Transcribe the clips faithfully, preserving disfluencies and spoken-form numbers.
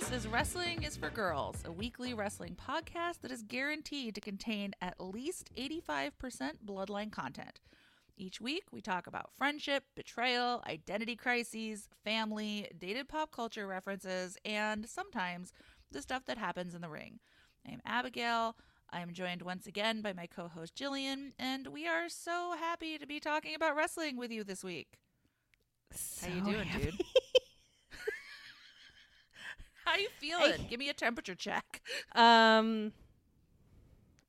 This is Wrestling is for Girls, a weekly wrestling podcast that is guaranteed to contain at least eighty-five percent Bloodline content. Each week, we talk about friendship, betrayal, identity crises, family, dated pop culture references, and sometimes the stuff that happens in the ring. I'm Abigail. I'm joined once again by my co-host Jillian, and we are so happy to be talking about wrestling with you this week. So How you doing, happy. dude? How you feeling? I, Give me a temperature check. Um,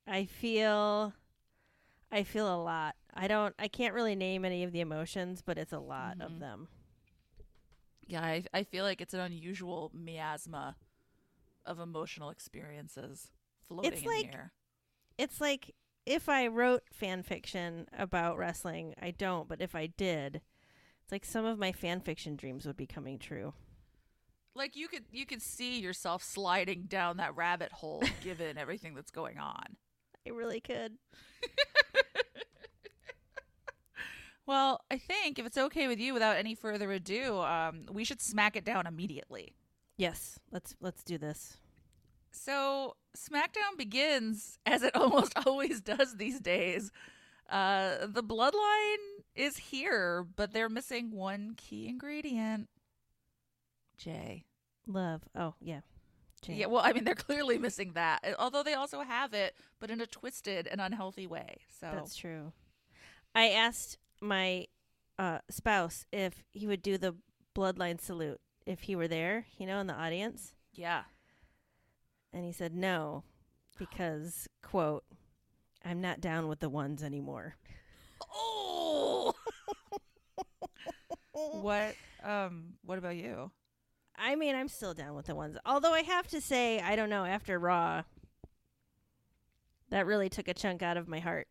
I feel, I feel a lot. I don't, I can't really name any of the emotions, but it's a lot mm-hmm. of them. Yeah, I, I feel like it's an unusual miasma of emotional experiences floating it's in like, the air. It's like if I wrote fan fiction about wrestling, I don't, but if I did, it's like some of my fan fiction dreams would be coming true. Like you could you could see yourself sliding down that rabbit hole given everything that's going on. I really could. Well, I think if it's okay with you, without any further ado, um, we should smack it down immediately. Yes, let's let's do this. So SmackDown begins, as it almost always does these days. Uh, the Bloodline is here, but they're missing one key ingredient. Jay. Love. Oh, yeah. Jay. Yeah, well, I mean, they're clearly missing that, although they also have it, but in a twisted and unhealthy way. So that's true. I asked my uh, spouse if he would do the Bloodline salute if he were there, you know, in the audience. Yeah. And he said no, because, quote, I'm not down with the ones anymore. Oh! What? Um. What about you? I mean, I'm still down with the ones. Although I have to say, I don't know, after Raw, that really took a chunk out of my heart.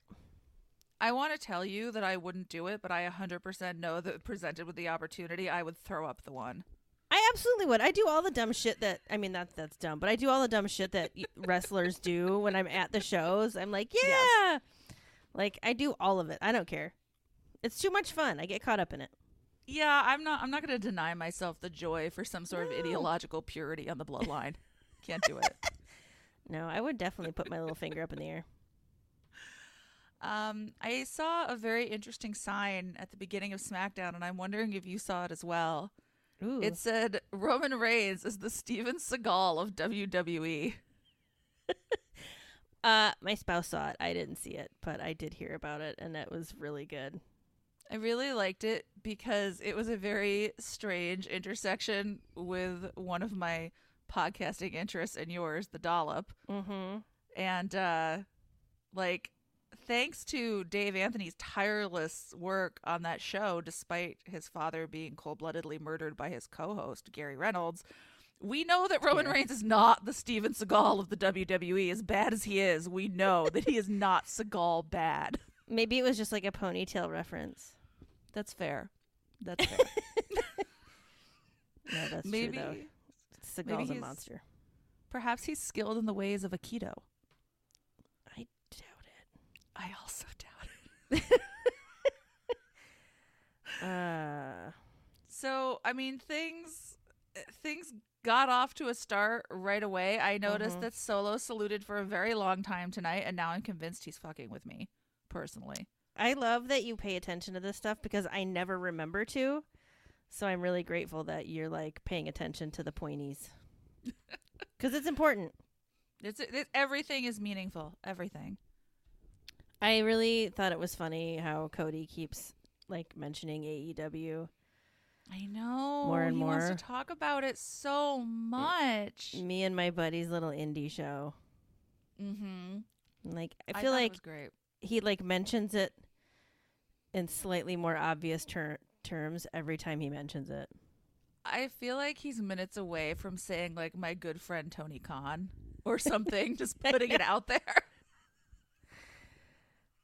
I want to tell you that I wouldn't do it, but I one hundred percent know that presented with the opportunity, I would throw up the one. I absolutely would. I do all the dumb shit that, I mean, that that's dumb, but I do all the dumb shit that wrestlers do when I'm at the shows. I'm like, yeah! Yes. Like, I do all of it. I don't care. It's too much fun. I get caught up in it. Yeah, I'm not I'm not going to deny myself the joy for some sort of no. ideological purity on the Bloodline. Can't do it. No, I would definitely put my little finger up in the air. Um, I saw a very interesting sign at the beginning of SmackDown, and I'm wondering if you saw it as well. Ooh. It said, Roman Reigns is the Steven Seagal of W W E. uh, my spouse saw it. I didn't see it, but I did hear about it, and it was really good. I really liked it because it was a very strange intersection with one of my podcasting interests and yours, the dollop. Mm-hmm. And, uh, like, thanks to Dave Anthony's tireless work on that show, despite his father being cold-bloodedly murdered by his co-host, Gary Reynolds, we know that Roman yeah. Reigns is not the Steven Seagal of the W W E. As bad as he is, we know that he is not Seagal bad. Maybe it was just like a ponytail reference. That's fair. That's fair. Yeah, that's maybe, true, though. Seagal's a monster. Perhaps he's skilled in the ways of Aikido. I doubt it. I also doubt it. uh. So, I mean, things things got off to a start right away. I noticed mm-hmm. that Solo saluted for a very long time tonight, and now I'm convinced he's fucking with me. Personally, I love that you pay attention to this stuff because I never remember to. So I'm really grateful that you're like paying attention to the pointies because it's important. It's it, everything is meaningful. Everything. I really thought it was funny how Cody keeps like mentioning A E W. I know more and he more wants to talk about it so much. It, me and my buddy's little indie show. Mm-hmm. Like I feel I like it was great. He like mentions it in slightly more obvious ter- terms every time he mentions it. I feel like he's minutes away from saying like my good friend Tony Khan or something, just putting it out there.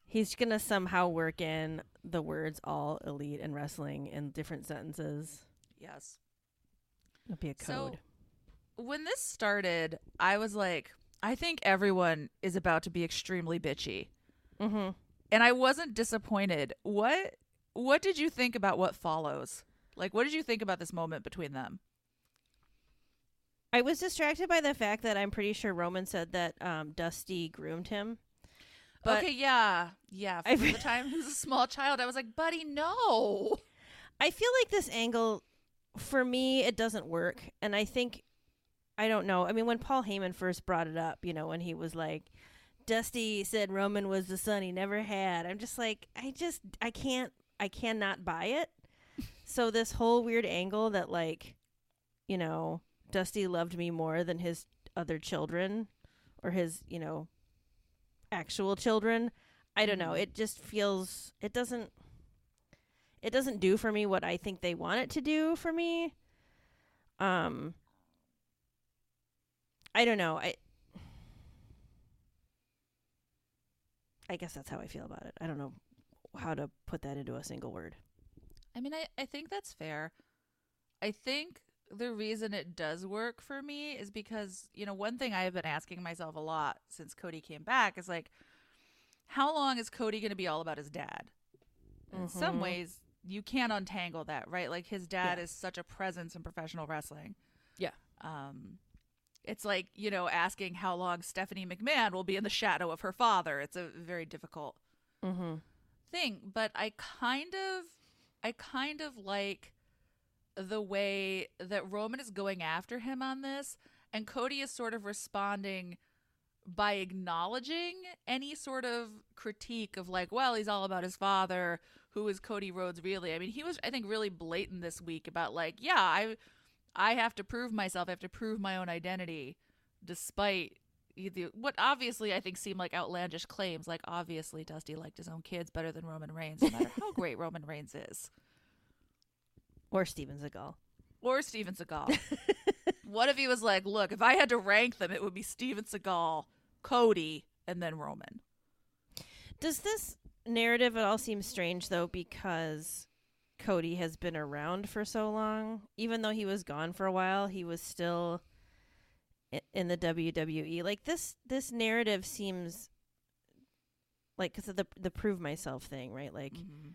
He's going to somehow work in the words all elite and wrestling in different sentences. Yes. It'll be a code. So, when this started, I was like, I think everyone is about to be extremely bitchy. Mm-hmm. And I wasn't disappointed. What what did you think about what follows? Like, what did you think about this moment between them? I was distracted by the fact that I'm pretty sure Roman said that um, Dusty groomed him. But okay, yeah. Yeah. From I, the time he was a small child, I was like, buddy, no. I feel like this angle, for me, it doesn't work. And I think, I don't know. I mean, when Paul Heyman first brought it up, you know, when he was like, Dusty said Roman was the son he never had. I'm just like, I just, I can't, I cannot buy it. So this whole weird angle that like, you know, Dusty loved me more than his other children or his, you know, actual children. I don't know. It just feels, it doesn't, it doesn't do for me what I think they want it to do for me. Um, I don't know. I, I guess that's how I feel about it. I don't know how to put that into a single word. I mean, I, I think that's fair. I think the reason it does work for me is because, you know, one thing I have been asking myself a lot since Cody came back is like, how long is Cody going to be all about his dad? Mm-hmm. In some ways, you can't untangle that, right? Like his dad yeah. is such a presence in professional wrestling. Yeah. Um, it's like, you know, asking how long Stephanie McMahon will be in the shadow of her father. It's a very difficult mm-hmm. thing. But I kind of, I kind of like the way that Roman is going after him on this, and Cody is sort of responding by acknowledging any sort of critique of like, well, he's all about his father. Who is Cody Rhodes really? I mean, he was, I think, really blatant this week about like, yeah, I... I have to prove myself. I have to prove my own identity, despite the, what obviously I think seem like outlandish claims. Like, obviously, Dusty liked his own kids better than Roman Reigns, no matter how great Roman Reigns is. Or Steven Seagal. Or Steven Seagal. What if he was like, look, if I had to rank them, it would be Steven Seagal, Cody, and then Roman. Does this narrative at all seem strange, though, because Cody has been around for so long? Even though he was gone for a while, he was still in the W W E. Like this this narrative seems like, because of the the prove myself thing, right? Like mm-hmm.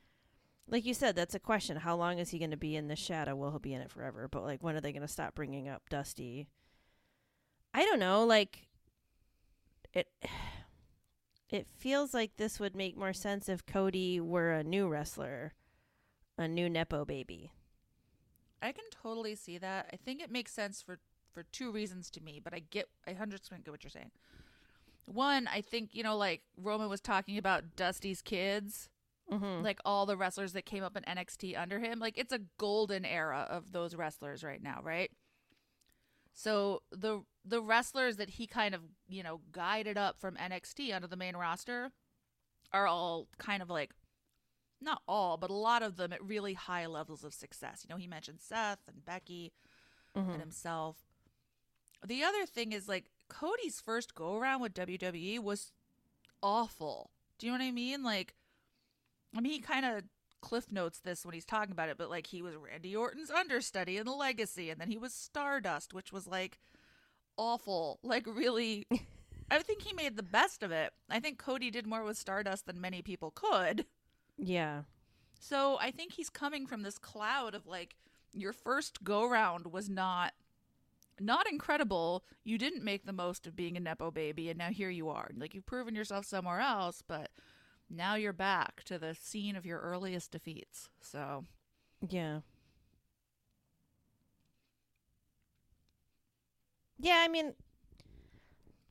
like you said, that's a question. How long is he going to be in the shadow? Well, he'll be in it forever, but like, when are they going to stop bringing up Dusty? I don't know. Like it it feels like this would make more sense if Cody were a new wrestler. A new Nepo baby. I can totally see that. I think it makes sense for, for two reasons to me, but I get, I one hundred percent get what you're saying. One, I think, you know, like Roman was talking about Dusty's kids, mm-hmm. like all the wrestlers that came up in N X T under him. Like it's a golden era of those wrestlers right now, right? So the the wrestlers that he kind of, you know, guided up from N X T onto the main roster are all kind of like, not all, but a lot of them at really high levels of success. You know, he mentioned Seth and Becky mm-hmm. and himself. The other thing is, like, Cody's first go-around with W W E was awful. Do you know what I mean? Like, I mean, he kind of cliff notes this when he's talking about it, but, like, he was Randy Orton's understudy in The Legacy, and then he was Stardust, which was, like, awful. Like, really, I think he made the best of it. I think Cody did more with Stardust than many people could. Yeah. So I think he's coming from this cloud of like, your first go round was not not incredible. You didn't make the most of being a Nepo baby, and now here you are. Like, you've proven yourself somewhere else, but now you're back to the scene of your earliest defeats. So yeah. Yeah, I mean,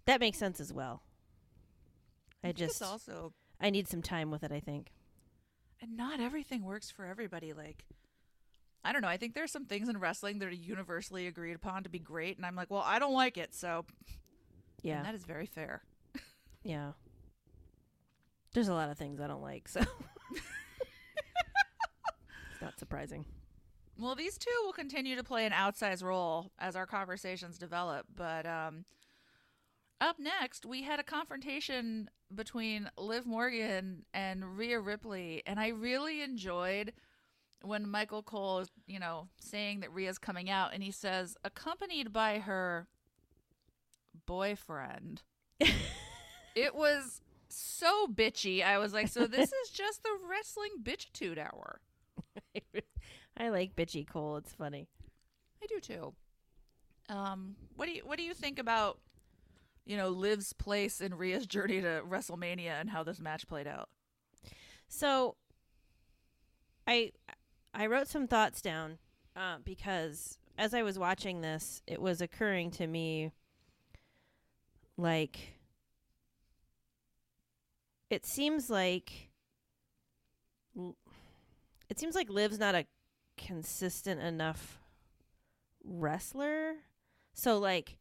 that makes sense as well. I, I just also I need some time with it, I think. And not everything works for everybody. Like, I don't know. I think there's some things in wrestling that are universally agreed upon to be great. And I'm like, well, I don't like it. So, yeah, and that is very fair. Yeah. There's a lot of things I don't like. So, it's not surprising. Well, these two will continue to play an outsized role as our conversations develop. But um, up next, we had a confrontation between Liv Morgan and Rhea Ripley, and I really enjoyed when Michael Cole is, you know, saying that Rhea's coming out, and he says, accompanied by her boyfriend. It was so bitchy. I was like, so this is just the wrestling bitchitude hour. I like bitchy Cole. It's funny. I do too. Um, what do you what do you think about, you know, Liv's place and Rhea's journey to WrestleMania and how this match played out? So, I I wrote some thoughts down uh, because as I was watching this, it was occurring to me, like, it seems like it seems like Liv's not a consistent enough wrestler. So, like,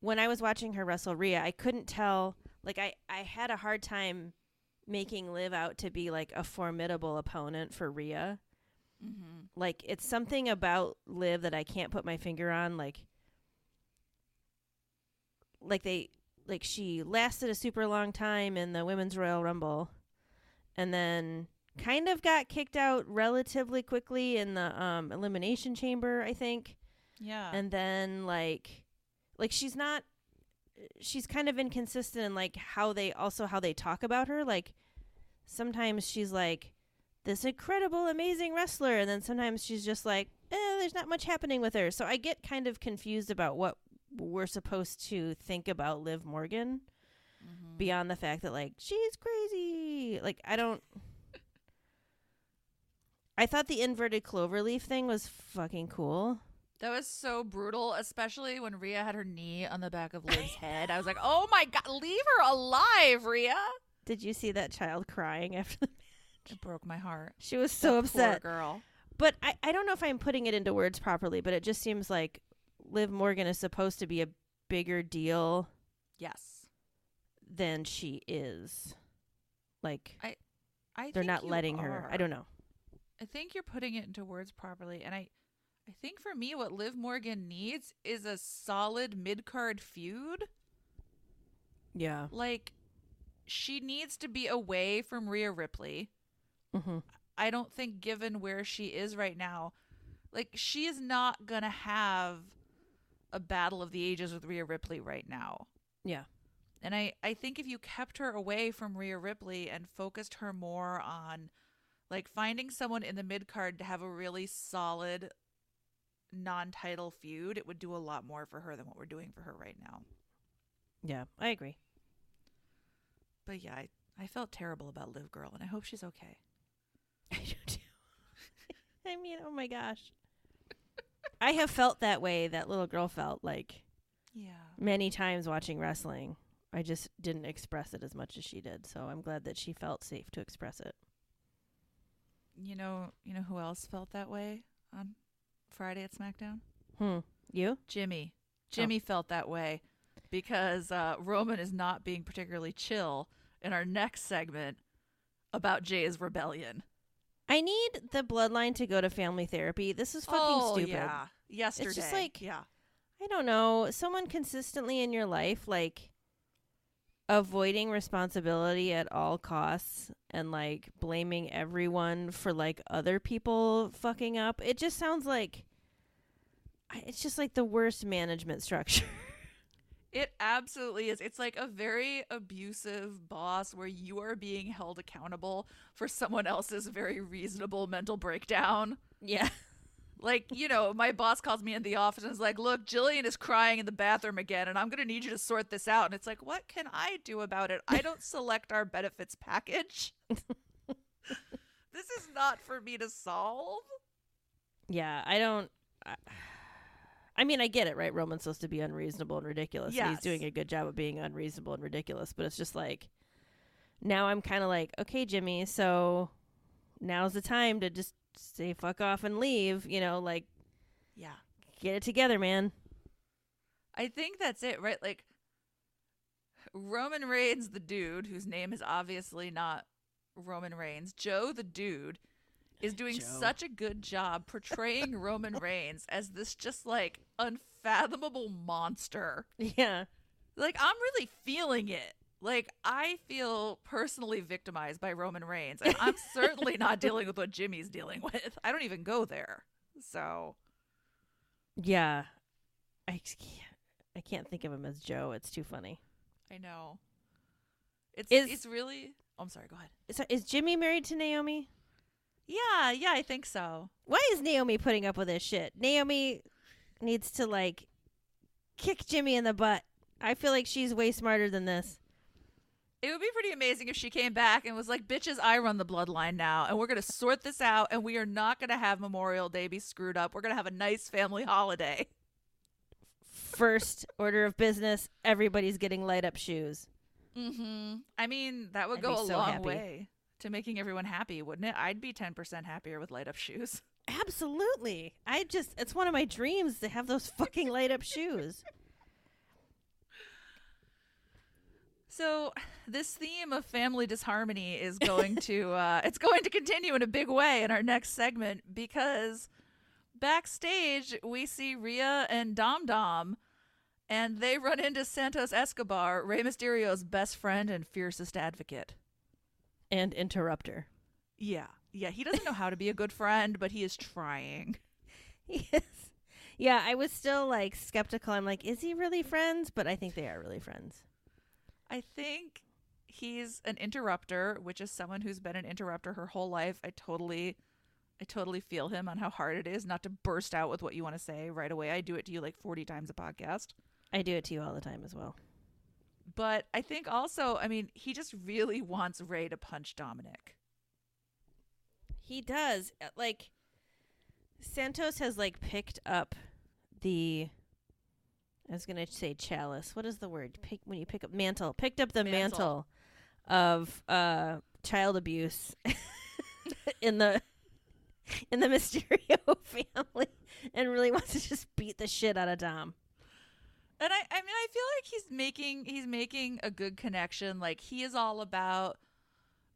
when I was watching her wrestle Rhea, I couldn't tell, like, I, I had a hard time making Liv out to be, like, a formidable opponent for Rhea. Mm-hmm. Like, it's something about Liv that I can't put my finger on. Like, like they, like she lasted a super long time in the Women's Royal Rumble and then kind of got kicked out relatively quickly in the um, Elimination Chamber, I think. Yeah. And then, like, like she's not, she's kind of inconsistent in, like, how they, also how they talk about her. Like, sometimes she's like this incredible, amazing wrestler, and then sometimes she's just like, eh, there's not much happening with her. So I get kind of confused about what we're supposed to think about Liv Morgan, mm-hmm. beyond the fact that, like, she's crazy. Like, I don't... I thought the inverted cloverleaf thing was fucking cool. That was so brutal, especially when Rhea had her knee on the back of Liv's head. I was like, oh my God, leave her alive, Rhea. Did you see that child crying after the match? It broke my heart. She was so that upset. Poor girl. But I, I don't know if I'm putting it into words properly, but it just seems like Liv Morgan is supposed to be a bigger deal. Yes. Than she is. Like, I, I they're not letting are. her. I don't know. I think you're putting it into words properly, and I, I think for me, what Liv Morgan needs is a solid mid-card feud. Yeah, like she needs to be away from Rhea Ripley. Mm-hmm. I don't think, given where she is right now, like she is not gonna have a battle of the ages with Rhea Ripley right now. Yeah, and I, I think if you kept her away from Rhea Ripley and focused her more on, like, finding someone in the mid-card to have a really solid non-title feud, it would do a lot more for her than what we're doing for her right now. Yeah, I agree. But yeah, I, I felt terrible about Liv Girl, and I hope she's okay. I do too. I mean, oh my gosh. I have felt that way, that little girl felt, like, yeah, many times watching wrestling. I just didn't express it as much as she did, so I'm glad that she felt safe to express it. You know, you know who else felt that way on Friday at SmackDown? Hmm. You? Jimmy. Jimmy oh. felt that way because uh, Roman is not being particularly chill in our next segment about Jay's rebellion. I need the bloodline to go to family therapy. This is fucking oh, stupid. Yeah. Yesterday. It's just like, yeah. I don't know, someone consistently in your life, like, avoiding responsibility at all costs and, like, blaming everyone for, like, other people fucking up. It just sounds like, it's just like the worst management structure. It absolutely is. It's like a very abusive boss where you are being held accountable for someone else's very reasonable mental breakdown. Yeah. Like, you know, my boss calls me in the office and is like, look, Jillian is crying in the bathroom again, and I'm going to need you to sort this out. And it's like, what can I do about it? I don't select our benefits package. This is not for me to solve. Yeah, I don't. I, I mean, I get it, right? Roman's supposed to be unreasonable and ridiculous. Yes. And he's doing a good job of being unreasonable and ridiculous. But it's just like, now I'm kind of like, okay, Jimmy, so now's the time to just say fuck off and leave, you know, like, yeah, get it together, man. I think that's it, right? Like, Roman Reigns, the dude, whose name is obviously not Roman Reigns, Joe the dude, is doing Joe. such a good job portraying Roman Reigns as this just, like, unfathomable monster. Yeah. Like, I'm really feeling it. Like, I feel personally victimized by Roman Reigns, and I'm certainly not dealing with what Jimmy's dealing with. I don't even go there. So, yeah, I can't, I can't think of him as Joe. It's too funny. I know. It's is, it's really. Oh, I'm sorry. Go ahead. Is, is Jimmy married to Naomi? Yeah, yeah, I think so. Why is Naomi putting up with this shit? Naomi, needs to, like, kick Jimmy in the butt. I feel like she's way smarter than this. It would be pretty amazing if she came back and was like, bitches, I run the bloodline now, and we're going to sort this out, and we are not going to have Memorial Day be screwed up. We're going to have a nice family holiday. First order of business, everybody's getting light-up shoes. Mm-hmm. I mean, that would I'd go a so long happy. way to making everyone happy, wouldn't it? I'd be ten percent happier with light-up shoes. Absolutely. I just, it's one of my dreams to have those fucking light-up shoes. So this theme of family disharmony is going to uh, it's going to continue in a big way in our next segment, because backstage we see Rhea and Dom Dom, and they run into Santos Escobar, Rey Mysterio's best friend and fiercest advocate. And interrupter. Yeah. Yeah. He doesn't know how to be a good friend, but he is trying. He is. Yeah. I was still like skeptical. I'm like, is he really friends? But I think they are really friends. I think he's an interrupter, which is someone who's been an interrupter her whole life. I totally, I totally feel him on how hard it is not to burst out with what you want to say right away. I do it to you like forty times a podcast. I do it to you all the time as well. But I think also, I mean, he just really wants Rey to punch Dominic. He does. Like, Santos has like picked up the... I was going to say chalice. What is the word? Pick, when you pick up mantle. Picked up the mantle, mantle of uh, child abuse in the in the Mysterio family, and really wants to just beat the shit out of Dom. And I, I mean, I feel like he's making he's making a good connection. Like, he is all about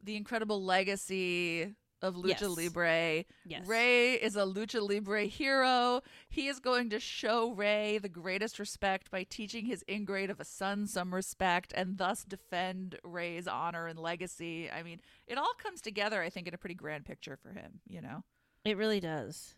the incredible legacy of Lucha yes. Libre. Yes. Rey is a Lucha Libre hero. He is going to show Rey the greatest respect by teaching his ingrate of a son some respect, and thus defend Rey's honor and legacy. I mean, it all comes together, I think, in a pretty grand picture for him, you know? It really does.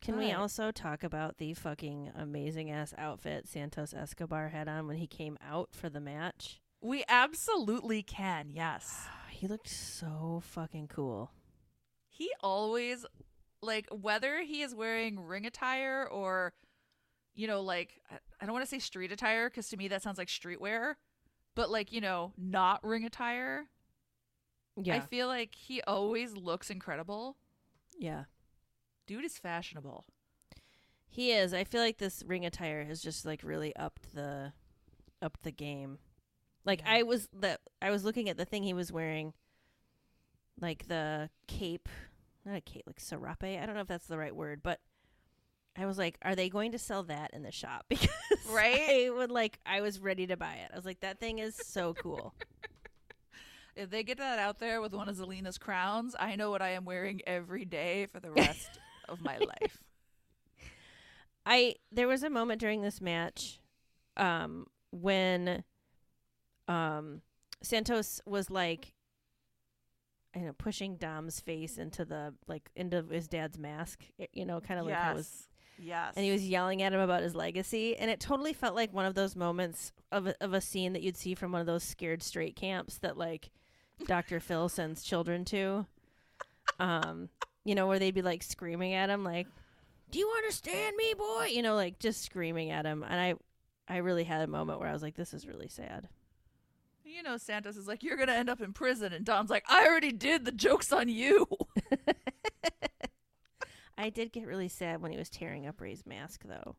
Can but... we also talk about the fucking amazing-ass outfit Santos Escobar had on when he came out for the match? We absolutely can, yes. He looked so fucking cool. He always, like, whether he is wearing ring attire or, you know, like, I don't want to say street attire, because to me that sounds like streetwear, but, like, you know, not ring attire. Yeah. I feel like he always looks incredible. Yeah. Dude is fashionable. He is. I feel like this ring attire has just, like, really upped the, upped the game. Like, yeah. I was the I was looking at the thing he was wearing, like the cape, not a cape, like serape. I don't know if that's the right word, but I was like, are they going to sell that in the shop? Because right? I would like I was ready to buy it. I was like, that thing is so cool. If they get that out there with one of Zelina's crowns, I know what I am wearing every day for the rest of my life. I there was a moment during this match, um, when. Um, Santos was like, I don't know, pushing Dom's face into the like into his dad's mask, you know, kind of like yes. how it was. Yes. And he was yelling at him about his legacy, and it totally felt like one of those moments of a, of a scene that you'd see from one of those scared straight camps that like Doctor Phil sends children to, um, you know, where they'd be like screaming at him, like, "Do you understand me, boy?" You know, like just screaming at him, and I, I really had a moment where I was like, this is really sad. You know, Santos is like, you're going to end up in prison. And Dom's like, I already did. The joke's on you. I did get really sad when he was tearing up Rey's mask, though.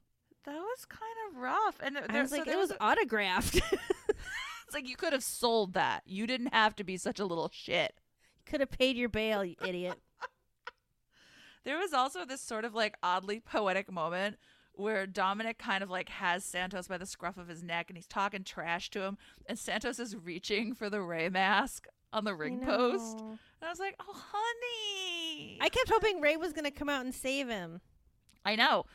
That was kind of rough. And there, I was so like, it was a- autographed. It's like, you could have sold that. You didn't have to be such a little shit. You could have paid your bail, you idiot. There was also this sort of like oddly poetic moment where Dominic kind of like has Santos by the scruff of his neck, and he's talking trash to him, and Santos is reaching for the Rey mask on the ring post. And I was like, oh, honey. I kept hoping Rey was going to come out and save him. I know.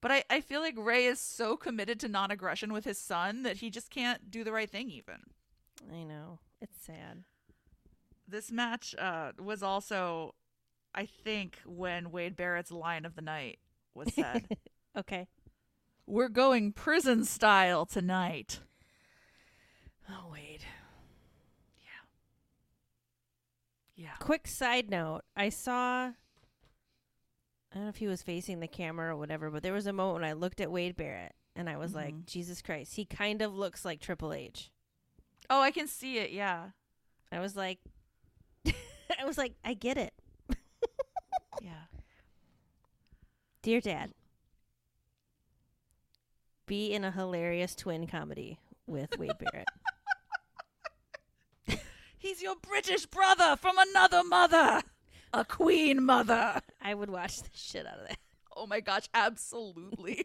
But I, I feel like Rey is so committed to non-aggression with his son that he just can't do the right thing even. I know. It's sad. This match uh, was also, I think, when Wade Barrett's line of the night was said. Okay. We're going prison style tonight. Oh, Wade. Yeah. Yeah. Quick side note. I saw, I I don't know if he was facing the camera or whatever, but there was a moment when I looked at Wade Barrett and I was mm-hmm. like, Jesus Christ, he kind of looks like Triple H. Oh, I can see it. Yeah. I was like, I was like, I get it. Yeah. Dear Dad, be in a hilarious twin comedy with Wade Barrett. He's your British brother from another mother. A queen mother. I would watch the shit out of that. Oh my gosh, absolutely.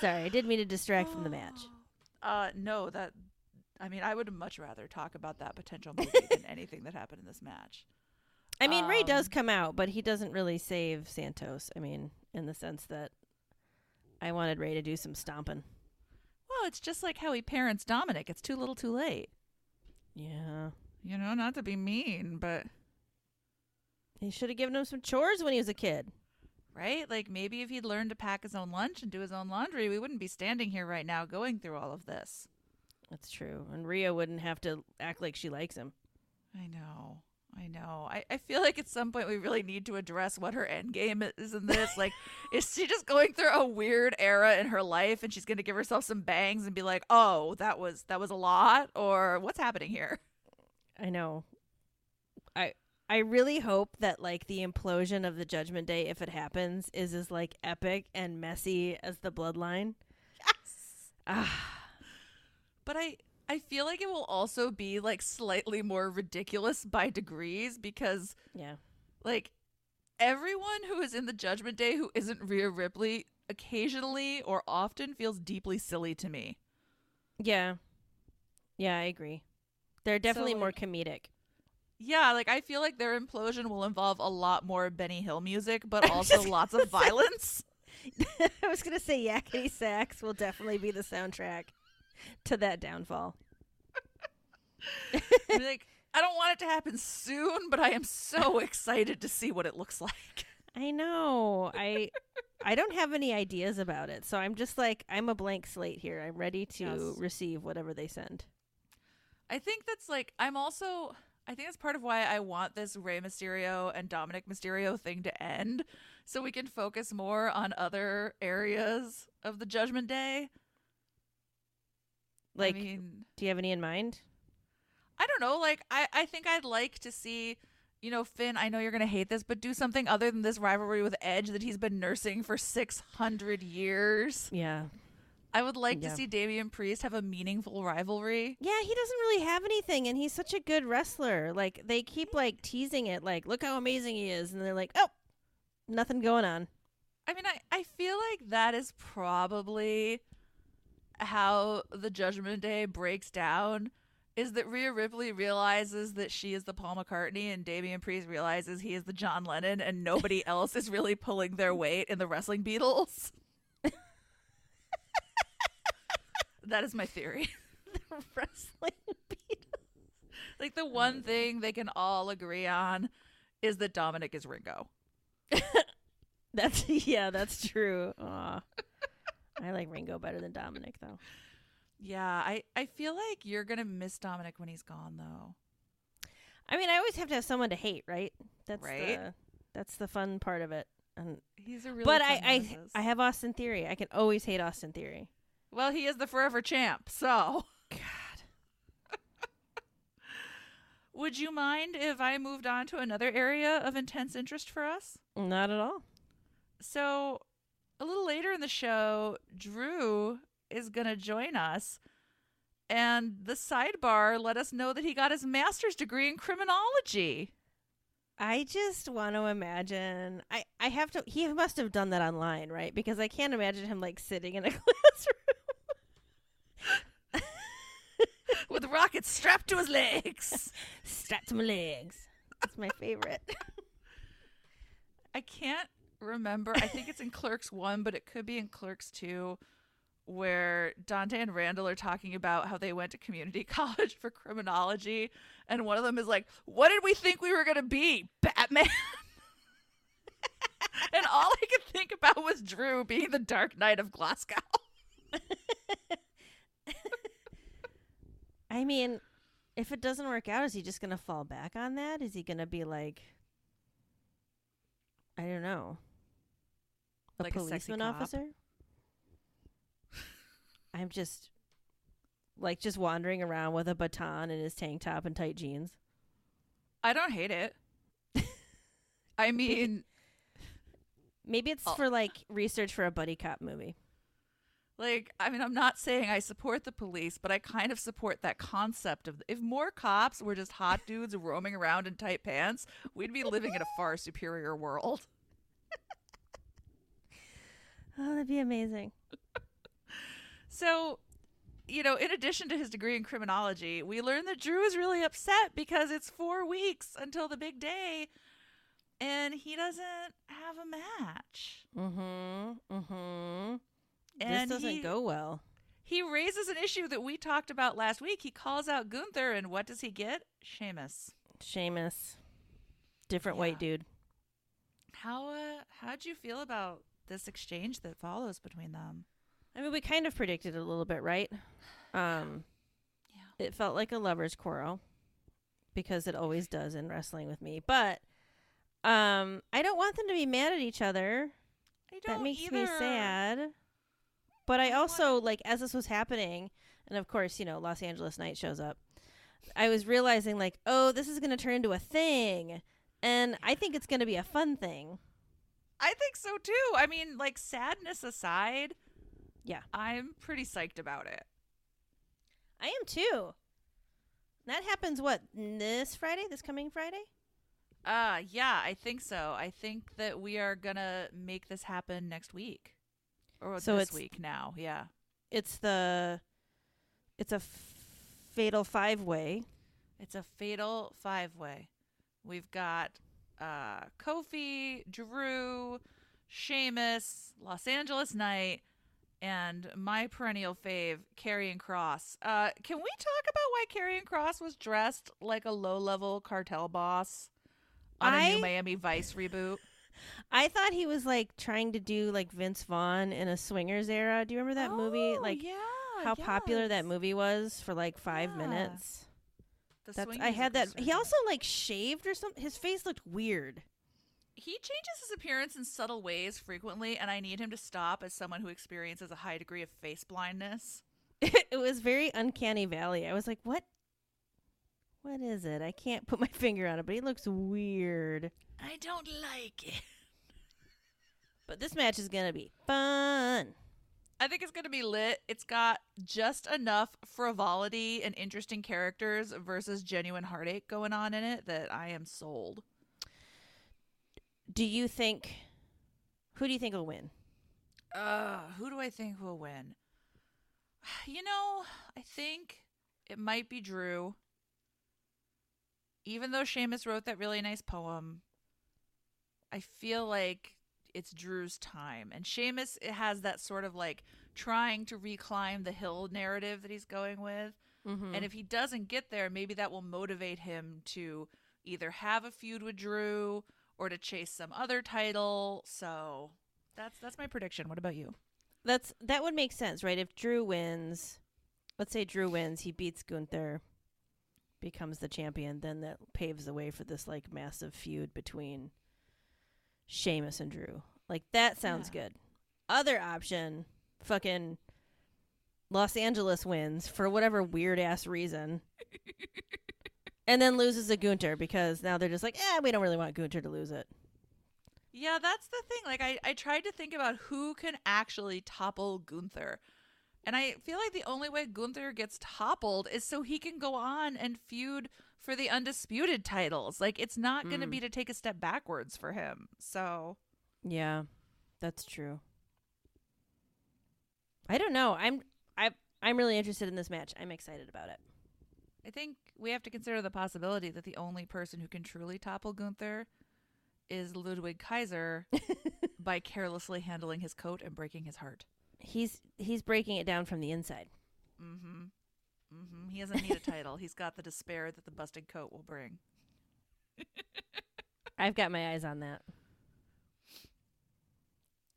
Sorry, I didn't mean to distract from the match. Uh, no, that, I mean, I would much rather talk about that potential movie than anything that happened in this match. I mean, um, Rey does come out, but he doesn't really save Santos. I mean, in the sense that I wanted Rey to do some stomping. Well, it's just like how he parents Dominic. It's too little too late. Yeah. You know, not to be mean, but... he should have given him some chores when he was a kid. Right? Like, maybe if he'd learned to pack his own lunch and do his own laundry, we wouldn't be standing here right now going through all of this. That's true. And Rhea wouldn't have to act like she likes him. I know. I know. I, I feel like at some point we really need to address what her end game is in this. Like, is she just going through a weird era in her life and she's going to give herself some bangs and be like, oh, that was that was a lot? Or what's happening here? I know. I... I really hope that, like, the implosion of the Judgment Day, if it happens, is as, like, epic and messy as the Bloodline. Yes! Ah. But I, I feel like it will also be, like, slightly more ridiculous by degrees because, yeah, like, everyone who is in the Judgment Day who isn't Rhea Ripley occasionally or often feels deeply silly to me. Yeah. Yeah, I agree. They're definitely so, like, more comedic. Yeah, like, I feel like their implosion will involve a lot more Benny Hill music, but also lots of violence. I was going to say Yakety Sax will definitely be the soundtrack to that downfall. I mean, like, I don't want it to happen soon, but I am so excited to see what it looks like. I know. I I don't have any ideas about it, so I'm just like, I'm a blank slate here. I'm ready to yes. receive whatever they send. I think that's, like, I'm also... I think that's part of why I want this Rey Mysterio and Dominic Mysterio thing to end, so we can focus more on other areas of the Judgment Day. Like, I mean, do you have any in mind? I don't know. Like, I, I think I'd like to see, you know, Finn, I know you're going to hate this, but do something other than this rivalry with Edge that he's been nursing for six hundred years. Yeah. I would like yeah. to see Damian Priest have a meaningful rivalry. Yeah, he doesn't really have anything, and he's such a good wrestler. Like, they keep, like, teasing it, like, look how amazing he is, and they're like, oh, nothing going on. I mean, I, I feel like that is probably how the Judgment Day breaks down, is that Rhea Ripley realizes that she is the Paul McCartney, and Damian Priest realizes he is the John Lennon, and nobody else is really pulling their weight in the wrestling Beatles. That is my theory. The wrestling Beatles. Like, the one thing they can all agree on is that Dominic is Ringo. That's yeah, that's true. Aww. I like Ringo better than Dominic, though. Yeah, I, I feel like you're going to miss Dominic when he's gone, though. I mean, I always have to have someone to hate, right? That's right. The, that's the fun part of it. And he's a really But I, I, I have Austin Theory. I can always hate Austin Theory. Well, he is the forever champ, so. God. Would you mind if I moved on to another area of intense interest for us? Not at all. So, a little later in the show, Drew is going to join us, and the sidebar let us know that he got his master's degree in criminology. I just want to imagine. I, I have to. He must have done that online, right? Because I can't imagine him, like, sitting in a classroom. With rockets strapped to his legs. Strapped to my legs. That's my favorite. I can't remember. I think it's in Clerks one, but it could be in Clerks two, where Dante and Randall are talking about how they went to community college for criminology. And one of them is like, what did we think we were going to be? Batman? And all I could think about was Drew being the Dark Knight of Glasgow. I mean, if it doesn't work out, is he just going to fall back on that? Is he going to be like, I don't know. A like policeman a officer? I'm just like just wandering around with a baton in his tank top and tight jeans. I don't hate it. I mean, maybe it's oh. for like research for a buddy cop movie. Like, I mean, I'm not saying I support the police, but I kind of support that concept of if more cops were just hot dudes roaming around in tight pants, we'd be living in a far superior world. Oh, that'd be amazing. So, you know, in addition to his degree in criminology, we learned that Drew is really upset because it's four weeks until the big day and he doesn't have a match. Mm-hmm. Mm-hmm. And this doesn't he, go well. He raises an issue that we talked about last week. He calls out Gunther, and what does he get? Sheamus. Sheamus. Different yeah. white dude. How uh, how'd you feel about this exchange that follows between them? I mean, we kind of predicted it a little bit, right? Um, yeah. It felt like a lover's quarrel, because it always does in wrestling with me. But um, I don't want them to be mad at each other. I don't That makes either. me sad. But I also, like, as this was happening, and of course, you know, Los Angeles Night shows up, I was realizing, like, oh, this is going to turn into a thing. And I think it's going to be a fun thing. I think so, too. I mean, like, sadness aside, yeah, I'm pretty psyched about it. I am, too. That happens, what, this Friday? This coming Friday? Uh, yeah, I think so. I think that we are going to make this happen next week. Or so this it's, week now, yeah. It's the, it's a f- fatal five-way. It's a fatal five-way. We've got uh, Kofi, Drew, Sheamus, Los Angeles Knight, and my perennial fave, Karrion Kross. Uh, can we talk about why Karrion Kross was dressed like a low-level cartel boss on I... a new Miami Vice reboot? I thought he was like trying to do like Vince Vaughn in a swingers era. Do you remember that oh, movie? Like yeah, how yes. popular that movie was for like five yeah. minutes. The That's, I had that. He also like shaved or something. His face looked weird. He changes his appearance in subtle ways frequently, and I need him to stop as someone who experiences a high degree of face blindness. It was very uncanny valley. I was like, what? What is it? I can't put my finger on it, but he looks weird. I don't like it. But this match is going to be fun. I think it's going to be lit. It's got just enough frivolity and interesting characters versus genuine heartache going on in it that I am sold. Do you think... Who do you think will win? Uh, who do I think will win? You know, I think it might be Drew. Even though Sheamus wrote that really nice poem, I feel like it's Drew's time. And Sheamus has that sort of like trying to reclimb the hill narrative that he's going with. Mm-hmm. And if he doesn't get there, maybe that will motivate him to either have a feud with Drew or to chase some other title. So that's that's my prediction. What about you? That's that would make sense, right? If Drew wins, let's say Drew wins, he beats Gunther, becomes the champion, then that paves the way for this like massive feud between Sheamus and Drew. Like that sounds yeah. good. Other option, fucking Los Angeles wins for whatever weird ass reason and then loses to Gunther because now they're just like, eh, we don't really want Gunther to lose it. Yeah, that's the thing. Like I, I tried to think about who can actually topple Gunther. And I feel like the only way Gunther gets toppled is so he can go on and feud for the undisputed titles. Like, it's not going to mm. be to take a step backwards for him. So, yeah, that's true. I don't know. I'm I I'm really interested in this match. I'm excited about it. I think we have to consider the possibility that the only person who can truly topple Gunther is Ludwig Kaiser by carelessly handling his coat and breaking his heart. He's he's breaking it down from the inside. Mm-hmm. Mm-hmm. He doesn't need a title. He's got the despair that the busted coat will bring. I've got my eyes on that.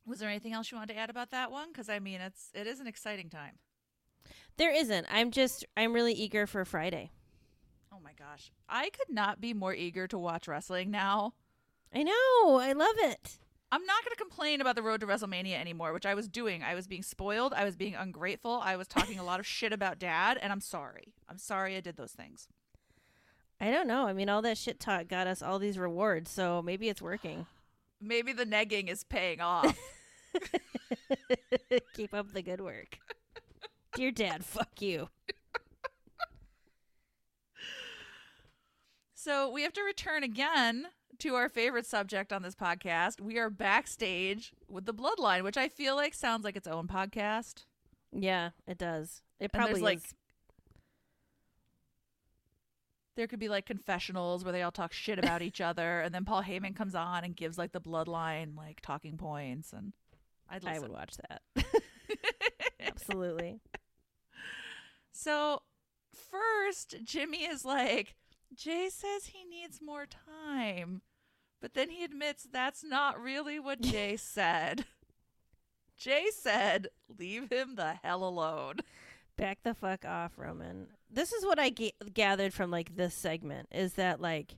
Was there anything else you wanted to add about that one? Because, I mean, it's it is an exciting time. There isn't. I'm just, I'm really eager for Friday. Oh, my gosh. I could not be more eager to watch wrestling now. I know. I love it. I'm not going to complain about the road to WrestleMania anymore, which I was doing. I was being spoiled. I was being ungrateful. I was talking a lot of shit about dad, and I'm sorry. I'm sorry I did those things. I don't know. I mean, all that shit talk got us all these rewards, so maybe it's working. Maybe the negging is paying off. Keep up the good work. Dear dad, fuck you. So we have to return again to our favorite subject on this podcast. We are backstage with the Bloodline, which I feel like sounds like its own podcast. Yeah, it does. It probably is. Like, there could be like confessionals where they all talk shit about each other, and then Paul Heyman comes on and gives like the Bloodline like talking points, and I'd listen. I would watch that. Absolutely. So first, Jimmy is like, Jay says he needs more time, but then he admits that's not really what Jay said. Jay said, leave him the hell alone. Back the fuck off, Roman. This is what I g- gathered from like this segment, is that like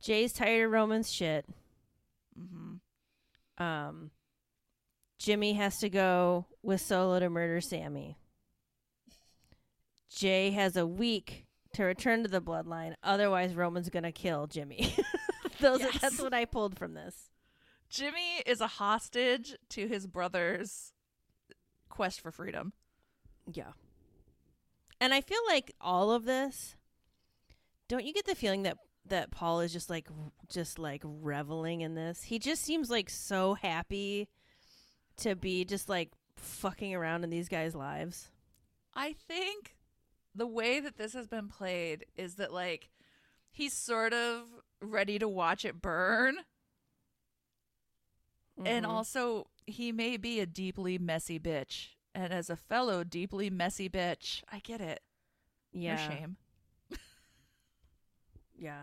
Jay's tired of Roman's shit. Mm-hmm. Um, Jimmy has to go with Solo to murder Sami. Jay has a week to return to the Bloodline, otherwise Roman's gonna kill Jimmy. Those yes. That's what I pulled from this. Jimmy is a hostage to his brother's quest for freedom. Yeah. And I feel like all of this, don't you get the feeling that that Paul is just like just like reveling in this? He just seems like so happy to be just like fucking around in these guys' lives. I think the way that this has been played is that, like, he's sort of ready to watch it burn. Mm-hmm. And also, he may be a deeply messy bitch. And as a fellow deeply messy bitch, I get it. Yeah. No shame. Yeah.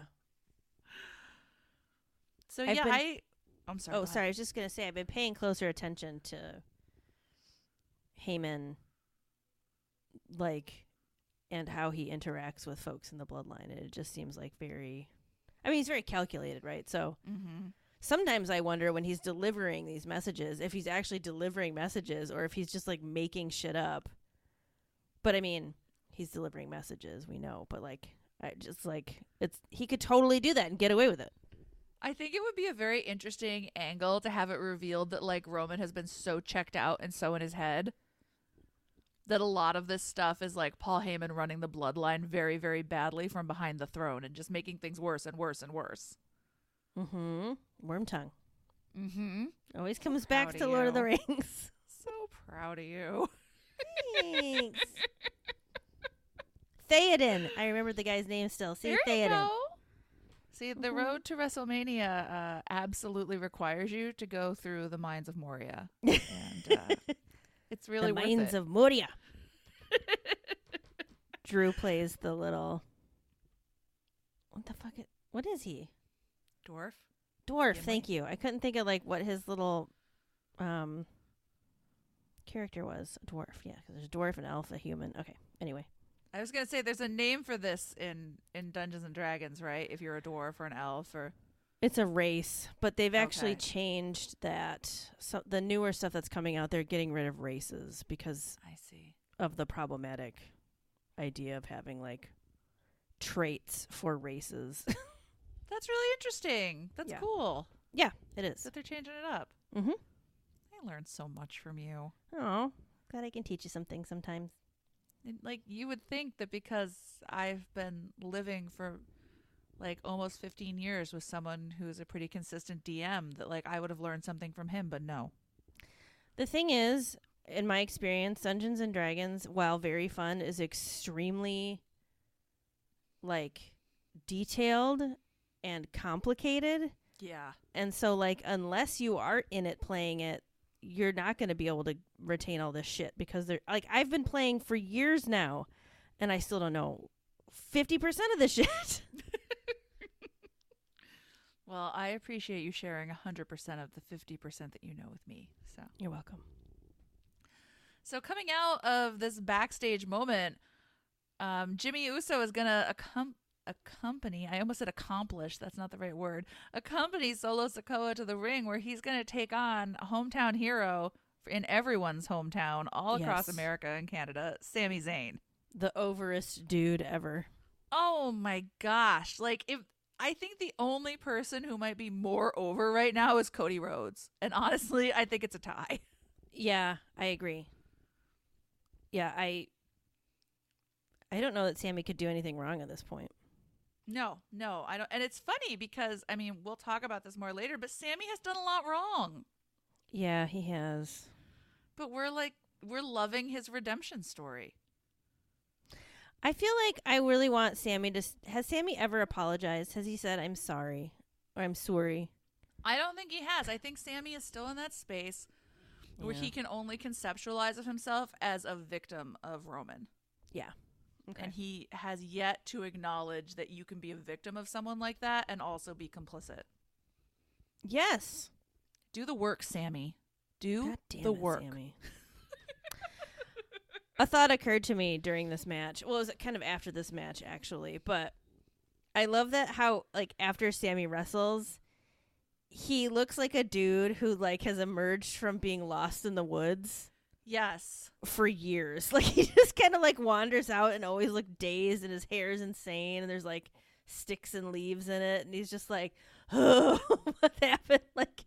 So, I've yeah, been... I... I'm sorry. Oh, sorry. I was just going to say, I've been paying closer attention to Heyman, like... and how he interacts with folks in the Bloodline. It just seems like very... I mean, he's very calculated, right? So mm-hmm. sometimes I wonder when he's delivering these messages, if he's actually delivering messages or if he's just, like, making shit up. But, I mean, he's delivering messages, we know. But, like, I just, like... it's he could totally do that and get away with it. I think it would be a very interesting angle to have it revealed that, like, Roman has been so checked out and so in his head that a lot of this stuff is like Paul Heyman running the Bloodline very, very badly from behind the throne and just making things worse and worse and worse. Mm-hmm. Worm tongue. Mm-hmm. Always comes so back to you. Lord of the Rings. So proud of you. Thanks. Theoden. I remember the guy's name still. See, there Theoden. You go. See, the mm-hmm. road to WrestleMania uh, absolutely requires you to go through the Mines of Moria. And... Uh, it's really the worth it. The Mines of Moria. Drew plays the little... What the fuck? Is... What is he? Dwarf. Dwarf, Gimli. Thank you. I couldn't think of like what his little um, character was. A dwarf, yeah. Because there's a dwarf, an elf, a human. Okay, anyway. I was going to say there's a name for this in, in Dungeons and Dragons, right? If you're a dwarf or an elf or... It's a race, but they've actually okay. changed that. So the newer stuff that's coming out, they're getting rid of races because I see. Of the problematic idea of having like traits for races. That's really interesting. That's yeah. cool. Yeah, it is. That they're changing it up. Mm-hmm. I learned so much from you. Oh, glad I can teach you something sometimes. And, like, you would think that because I've been living for... like almost fifteen years with someone who is a pretty consistent D M that like I would have learned something from him, but no. The thing is, in my experience, Dungeons and Dragons, while very fun, is extremely like detailed and complicated. Yeah. And so like unless you are in it playing it, you're not going to be able to retain all this shit because they're like I've been playing for years now and I still don't know fifty percent of this shit. Well, I appreciate you sharing one hundred percent of the fifty percent that you know with me. So you're welcome. So coming out of this backstage moment, um, Jimmy Uso is going to accom- accompany, I almost said accomplish, that's not the right word, accompany Solo Sikoa to the ring where he's going to take on a hometown hero in everyone's hometown all across yes. America and Canada, Sami Zayn. The overest dude ever. Oh my gosh. Like, if I think the only person who might be more over right now is Cody Rhodes. And honestly, I think it's a tie. Yeah, I agree. Yeah, I I don't know that Sami could do anything wrong at this point. No, no, I don't. And it's funny because, I mean, we'll talk about this more later, but Sami has done a lot wrong. Yeah, he has. But we're like, we're loving his redemption story. I feel like I really want Sami to... Has Sami ever apologized? Has he said, I'm sorry? Or I'm sorry? I don't think he has. I think Sami is still in that space yeah. where he can only conceptualize of himself as a victim of Roman. Yeah. Okay. And he has yet to acknowledge that you can be a victim of someone like that and also be complicit. Yes. Do the work, Sami. Do the it, work. Sami. A thought occurred to me during this match. Well, it was kind of after this match, actually. But I love that how, like, after Sami wrestles, he looks like a dude who, like, has emerged from being lost in the woods. Yes. For years. Like, he just kind of, like, wanders out and always look dazed, and his hair is insane, and there's, like, sticks and leaves in it. And he's just like, oh, what happened? Like,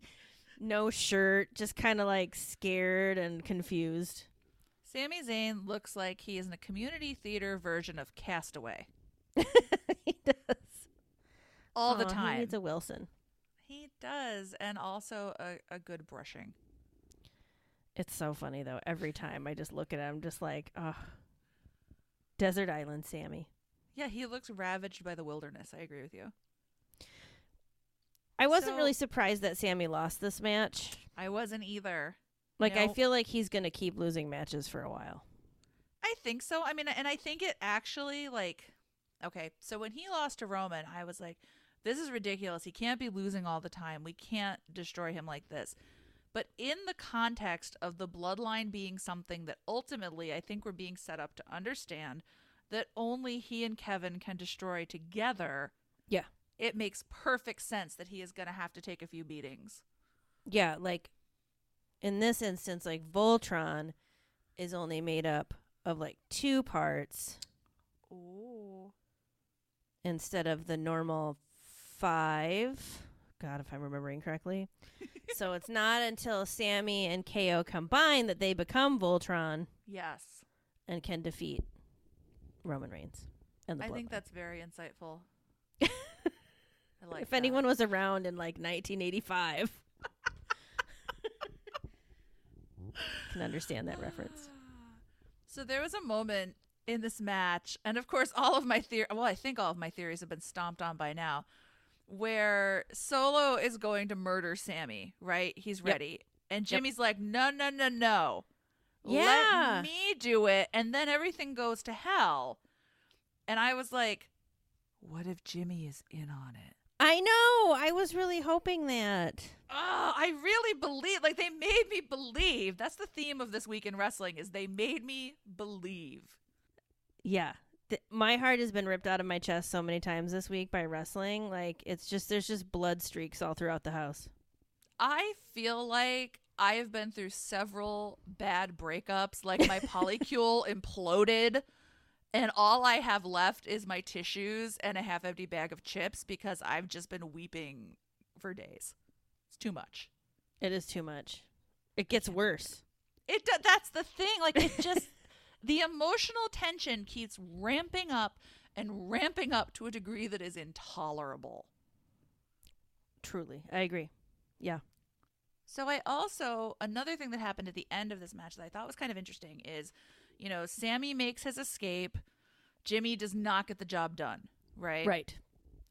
no shirt. Just kind of, like, scared and confused. Sami Zayn looks like he is in a community theater version of Castaway. He does. All oh, the time. He needs a Wilson. He does. And also a, a good brushing. It's so funny, though. Every time I just look at him, just like, oh, Desert Island Sami. Yeah, he looks ravaged by the wilderness. I agree with you. I wasn't so, really surprised that Sami lost this match. I wasn't either. Like, you know, I feel like he's going to keep losing matches for a while. I think so. I mean, and I think it actually, like, okay, so when he lost to Roman, I was like, this is ridiculous. He can't be losing all the time. We can't destroy him like this. But in the context of the bloodline being something that ultimately I think we're being set up to understand that only he and Kevin can destroy together. Yeah. It makes perfect sense that he is going to have to take a few beatings. Yeah, like... in this instance, like, Voltron is only made up of, like, two parts. Ooh. Instead of the normal five. God, if I'm remembering correctly. So it's not until Sami and K O combine that they become Voltron. Yes. And can defeat Roman Reigns. And the I think line. That's very insightful. I like if that. Anyone was around in, like, nineteen eighty-five... can understand that reference. So there was a moment in this match, and of course all of my theory well I think all of my theories have been stomped on by now, where Solo is going to murder Sami, right? He's ready. Yep. And Jimmy's yep. like, no no no no yeah let me do it, and then everything goes to hell. And I was like, what if Jimmy is in on it? I know. I was really hoping that. Oh, I really believe. Like, they made me believe. That's the theme of this week in wrestling, is they made me believe. Yeah. Th- my heart has been ripped out of my chest so many times this week by wrestling. Like, it's just, there's just blood streaks all throughout the house. I feel like I have been through several bad breakups. Like, my polycule imploded. And all I have left is my tissues and a half-empty bag of chips because I've just been weeping for days. It's too much. It is too much. It gets worse. It do- That's the thing. Like, it just... the emotional tension keeps ramping up and ramping up to a degree that is intolerable. Truly. I agree. Yeah. So I also... another thing that happened at the end of this match that I thought was kind of interesting is... you know, Sami makes his escape. Jimmy does not get the job done, right? Right.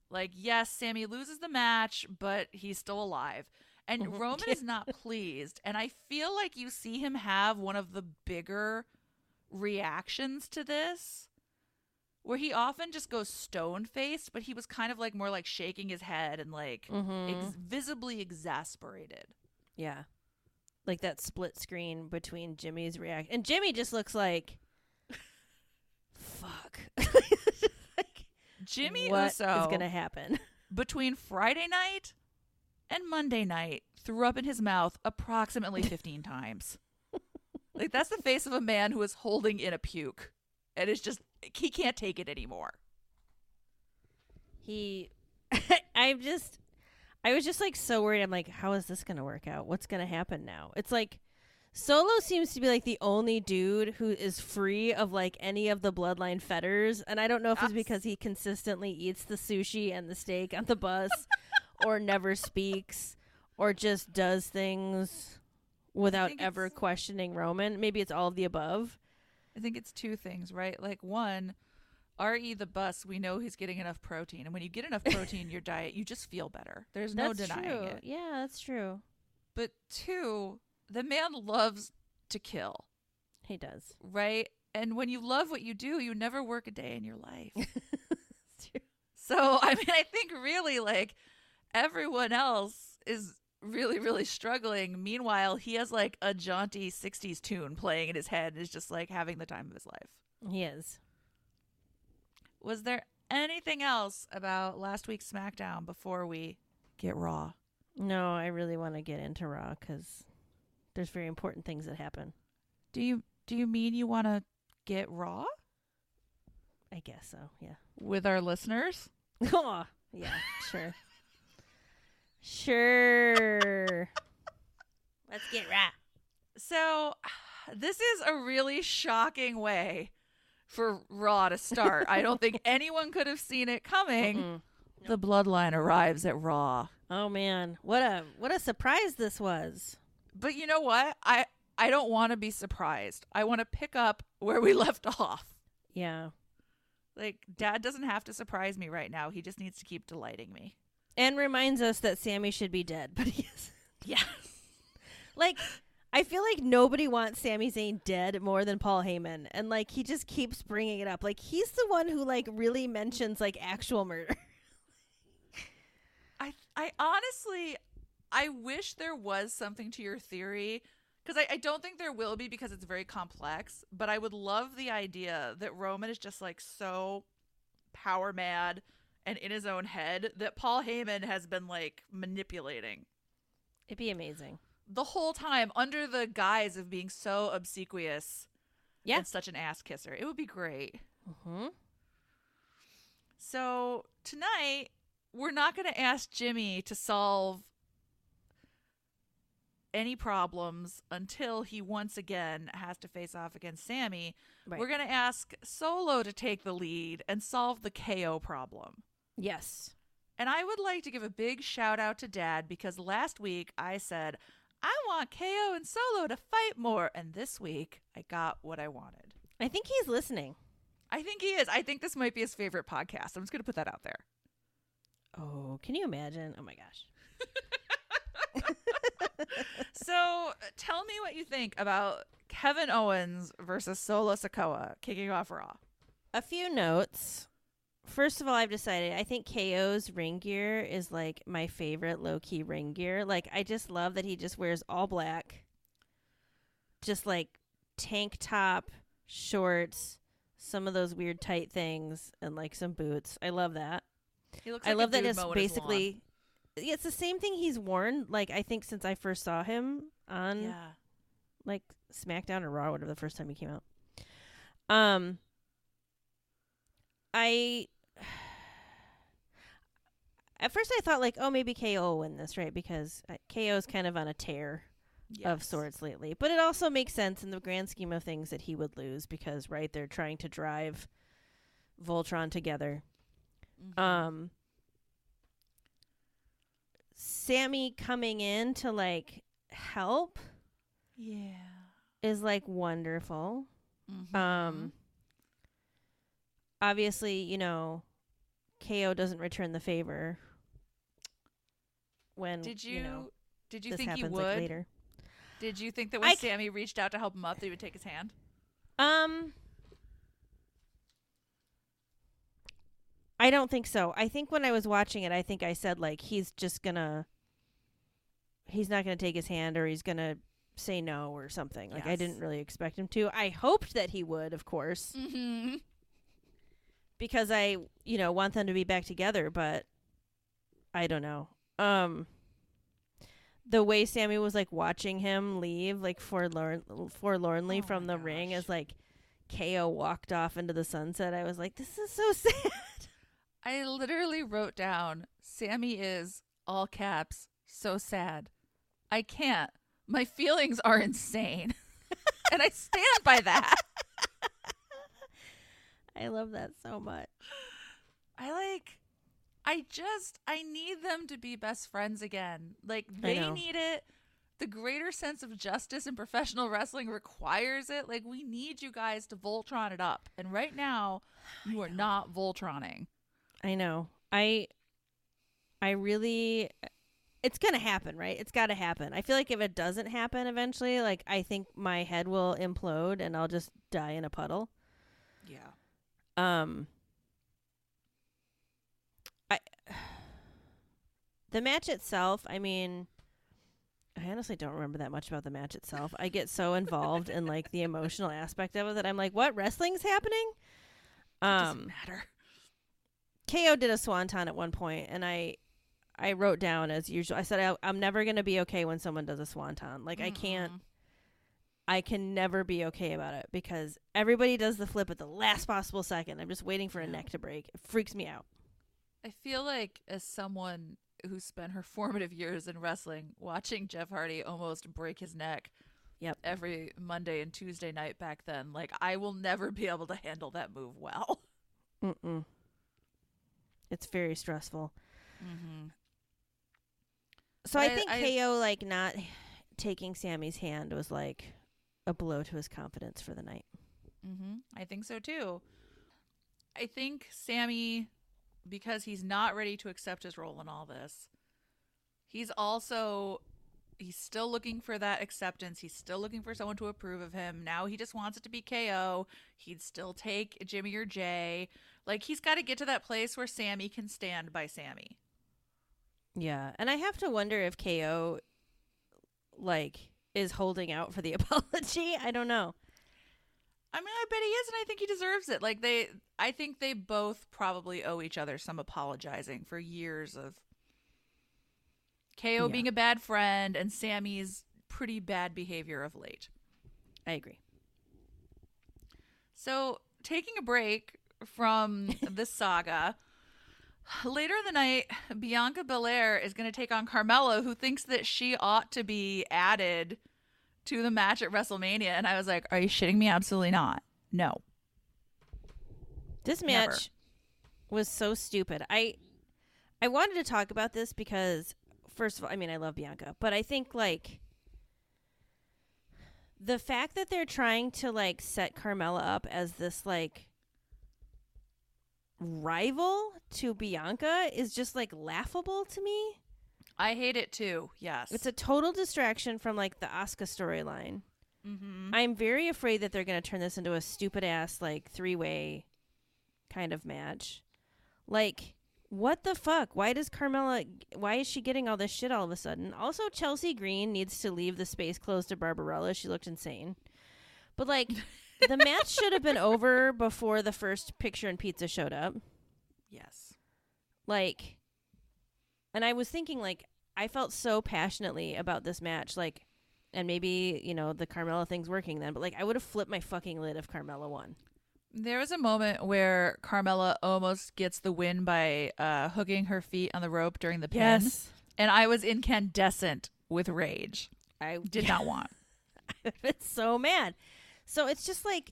Like, yes, Sami loses the match, but he's still alive. And Roman is not pleased. And I feel like you see him have one of the bigger reactions to this, where he often just goes stone-faced, but he was kind of like more like shaking his head and like mm-hmm. ex- visibly exasperated. Yeah. Like that split screen between Jimmy's reaction. And Jimmy just looks like, fuck. Like, Jimmy Uso is going to happen between Friday night and Monday night threw up in his mouth approximately fifteen times. Like, that's the face of a man who is holding in a puke, and it's just, he can't take it anymore. He, I'm just, I was just like so worried. I'm like, how is this going to work out? What's going to happen now? It's like, Solo seems to be like the only dude who is free of like any of the bloodline fetters. And I don't know if it's because he consistently eats the sushi and the steak on the bus or never speaks or just does things without ever questioning Roman. Maybe it's all of the above. I think it's two things, right? Like, one, R E the bus, we know he's getting enough protein. And when you get enough protein in your diet, you just feel better. There's no denying it. Yeah, that's true. But two, the man loves to kill. He does. Right? And when you love what you do, you never work a day in your life. So, I mean, I think really, like, everyone else is really, really struggling. Meanwhile, he has, like, a jaunty sixties tune playing in his head and is just, like, having the time of his life. He is. Was there anything else about last week's SmackDown before we get Raw? No, I really want to get into Raw because there's very important things that happen. Do you do you mean you want to get raw? I guess so, yeah. With our listeners? Oh, yeah, sure. Sure. Let's get raw. So this is a really shocking way for Raw to start. I don't think anyone could have seen it coming. Mm-mm. The nope. Bloodline arrives at Raw. Oh, man. What a what a surprise this was. But you know what? I, I don't want to be surprised. I want to pick up where we left off. Yeah. Like, Dad doesn't have to surprise me right now. He just needs to keep delighting me. And reminds us that Sammy should be dead, but he isn't. Yes. Like, I feel like nobody wants Sami Zayn dead more than Paul Heyman. And, like, he just keeps bringing it up. Like, he's the one who, like, really mentions, like, actual murder. I I honestly... I wish there was something to your theory, because I, I don't think there will be because it's very complex, but I would love the idea that Roman is just like so power mad and in his own head that Paul Heyman has been like manipulating. It'd be amazing. The whole time under the guise of being so obsequious yeah. and such an ass kisser. It would be great. Mm-hmm. So tonight we're not going to ask Jimmy to solve any problems until he once again has to face off against Sammy. Right. We're going to ask Solo to take the lead and solve the K O problem. Yes. And I would like to give a big shout out to Dad because last week I said, I want K O and Solo to fight more. And this week I got what I wanted. I think he's listening. I think he is. I think this might be his favorite podcast. I'm just going to put that out there. Oh, can you imagine? Oh my gosh. So tell me what you think about Kevin Owens versus Solo Sikoa kicking off Raw. A few notes. First of all, I've decided I think K O's ring gear is like my favorite low-key ring gear. Like, I just love that he just wears all black, just like tank top, shorts, some of those weird tight things, and like some boots. I love that. He looks like I love that it's basically... It's the same thing he's worn, like, I think since I first saw him on, yeah. like, SmackDown or Raw, whatever the first time he came out. Um, I, at first I thought, like, oh, maybe K O will win this, right? Because K O's kind of on a tear yes. of sorts lately. But it also makes sense in the grand scheme of things that he would lose because, right, they're trying to drive Voltron together. Mm-hmm. Um. Sammy coming in to like help yeah is like wonderful. Mm-hmm. Um obviously, you know, K O doesn't return the favor when did you, you know, did you think happens, he would like, later. Did you think that when I Sammy c- reached out to help him up that he would take his hand? um I don't think so. I think when I was watching it, I think I said, like, he's just going to, he's not going to take his hand or he's going to say no or something. Like, yes. I didn't really expect him to. I hoped that he would, of course. Mm-hmm. because I, you know, want them to be back together, but I don't know. Um, the way Sami was like watching him leave, like forlorn, forlornly oh from the gosh. ring, as like K O walked off into the sunset, I was like, this is so sad. I literally wrote down, Sami is, all caps, so sad. I can't. My feelings are insane. And I stand by that. I love that so much. I like, I just, I need them to be best friends again. Like, they need it. The greater sense of justice in professional wrestling requires it. Like, we need you guys to Voltron it up. And right now, you are not Voltroning. I know. I, I really, it's going to happen, right? It's got to happen. I feel like if it doesn't happen eventually, like, I think my head will implode and I'll just die in a puddle. Yeah. Um, I, the match itself, I mean, I honestly don't remember that much about the match itself. I get so involved in like the emotional aspect of it that I'm like, what, wrestling's happening? Um, it doesn't matter. K O did a swanton at one point, and I, I wrote down as usual. I said, I, I'm never going to be okay when someone does a swanton. Like, mm-hmm. I can't, I can never be okay about it because everybody does the flip at the last possible second. I'm just waiting for a neck to break. It freaks me out. I feel like, as someone who spent her formative years in wrestling, watching Jeff Hardy almost break his neck yep. every Monday and Tuesday night back then, like, I will never be able to handle that move well. Mm-mm. It's very stressful. Mm-hmm. So I, I think I, K O, like, not taking Sammy's hand was, like, a blow to his confidence for the night. Mm-hmm. I think so, too. I think Sami, because he's not ready to accept his role in all this, he's also, he's still looking for that acceptance. He's still looking for someone to approve of him. Now he just wants it to be K O. He'd still take Jimmy or Jay. Like, he's got to get to that place where Sami can stand by Sami. Yeah, and I have to wonder if K O, like, is holding out for the apology. I don't know. I mean, I bet he is, and I think he deserves it. Like, they, I think they both probably owe each other some apologizing for years of K O yeah. being a bad friend and Sammy's pretty bad behavior of late. I agree. So, taking a break from the saga, later in the night, Bianca Belair is going to take on Carmella, who thinks that she ought to be added to the match at WrestleMania. And I was like, are you shitting me? Absolutely not. No. This match Never. was so stupid. I I wanted to talk about this because, first of all, I mean, I love Bianca. But I think, like, the fact that they're trying to, like, set Carmella up as this, like, rival to Bianca is just, like, laughable to me. I hate it too. Yes, it's a total distraction from, like, the Asuka storyline. Mm-hmm. I'm very afraid that they're going to turn this into a stupid ass like three-way kind of match. Like, what the fuck? Why does Carmella? Why is she getting all this shit all of a sudden? Also, Chelsea Green needs to leave the space closed to Barbarella. She looked insane, but like. The match should have been over before the first picture and pizza showed up. Yes. Like, and I was thinking, like, I felt so passionately about this match, like, and maybe, you know, the Carmella thing's working then, but, like, I would have flipped my fucking lid if Carmella won. There was a moment where Carmella almost gets the win by uh, hooking her feet on the rope during the pin. Yes. And I was incandescent with rage. I did not want. I was so mad. So it's just like,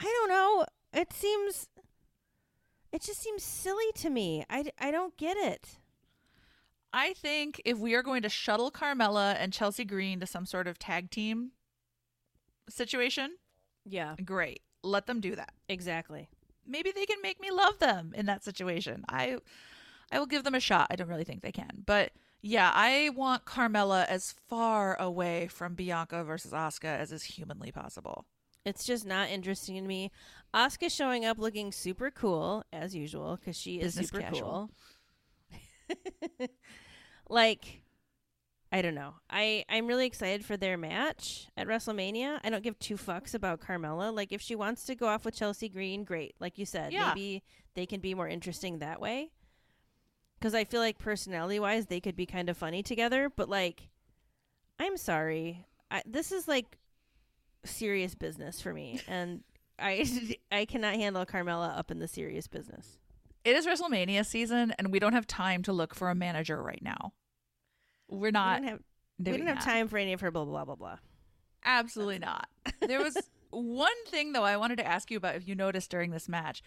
I don't know. It seems, it just seems silly to me. I, I don't get it. I think if we are going to shuttle Carmella and Chelsea Green to some sort of tag team situation. Yeah. Great. Let them do that. Exactly. Maybe they can make me love them in that situation. I, I will give them a shot. I don't really think they can, but yeah, I want Carmella as far away from Bianca versus Asuka as is humanly possible. It's just not interesting to me. Asuka showing up looking super cool, as usual, because she Business is super casual. cool. Like, I don't know. I, I'm really excited for their match at WrestleMania. I don't give two fucks about Carmella. Like, if she wants to go off with Chelsea Green, great. Like you said, yeah. Maybe they can be more interesting that way. Because I feel like personality-wise, they could be kind of funny together. But, like, I'm sorry. I, this is, like, serious business for me. And I, I cannot handle Carmella up in the serious business. It is WrestleMania season, and we don't have time to look for a manager right now. We're not. We don't have, we don't have time for any of her blah, blah, blah, blah. Absolutely not. There was one thing, though, I wanted to ask you about if you noticed during this match.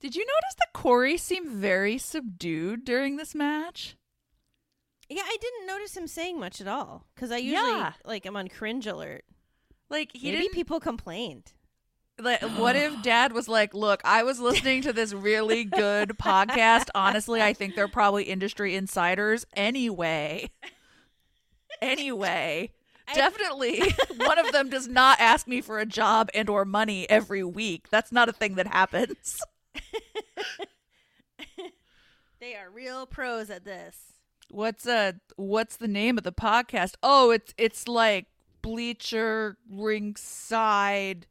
Did you notice that Corey seemed very subdued during this match? Yeah, I didn't notice him saying much at all because I usually, yeah. like, I'm on cringe alert. Like, he Maybe didn't... people complained. Like, what if Dad was like, look, I was listening to this really good podcast. Honestly, I think they're probably industry insiders. Anyway. Anyway. I... Definitely one of them does not ask me for a job and or money every week. That's not a thing that happens. They are real pros at this. What's uh what's the name of the podcast? Oh, it's it's like Bleacher Ringside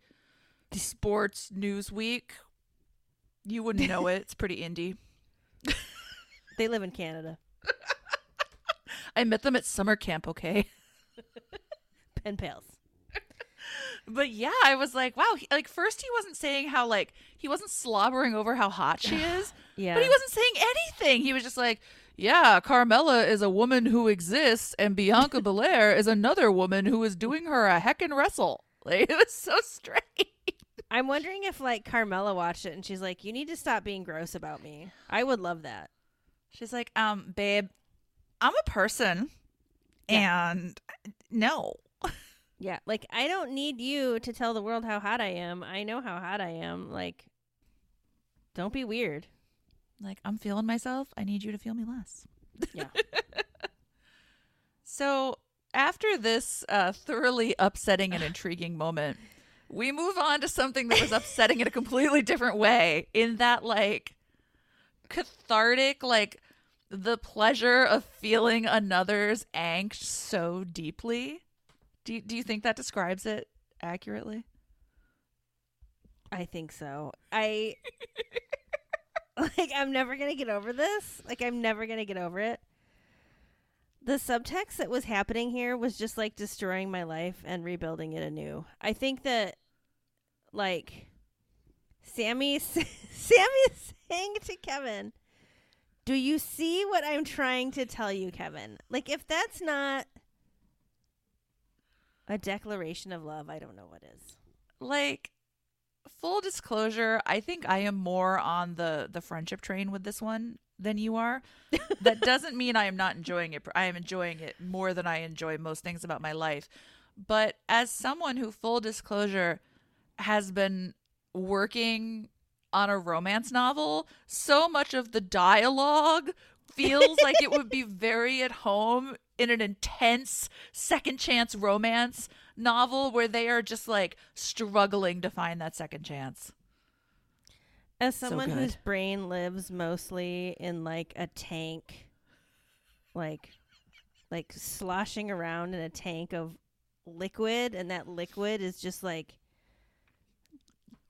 Sports Newsweek. You wouldn't know it. It's pretty indie. They live in Canada. I met them at summer camp, okay? Pen pals. But yeah, I was like, wow. He, like, first he wasn't saying how, like, he wasn't slobbering over how hot she is. Yeah. But he wasn't saying anything. He was just like, yeah, Carmella is a woman who exists, and Bianca Belair is another woman who is doing her a heckin' wrestle. Like, it was so strange. I'm wondering if, like, Carmella watched it and she's like, you need to stop being gross about me. I would love that. She's like, um, babe, I'm a person. Yeah. And no. Yeah, like, I don't need you to tell the world how hot I am. I know how hot I am. Like, don't be weird. Like, I'm feeling myself. I need you to feel me less. Yeah. So after this uh, thoroughly upsetting and intriguing moment, we move on to something that was upsetting in a completely different way. In that, like, cathartic, like, the pleasure of feeling another's angst so deeply. Do you, do you think that describes it accurately? I think so. I like I'm never going to get over this. Like I'm never going to get over it. The subtext that was happening here was just like destroying my life and rebuilding it anew. I think that like Sami Sami saying to Kevin, "Do you see what I'm trying to tell you, Kevin?" Like if that's not a declaration of love, I don't know what is. Like, full disclosure, I think I am more on the, the friendship train with this one than you are. That doesn't mean I am not enjoying it. I am enjoying it more than I enjoy most things about my life. But as someone who, full disclosure, has been working on a romance novel, so much of the dialogue feels like it would be very at home in an intense second chance romance novel where they are just like struggling to find that second chance. As someone so whose brain lives mostly in like a tank, like like sloshing around in a tank of liquid, and that liquid is just like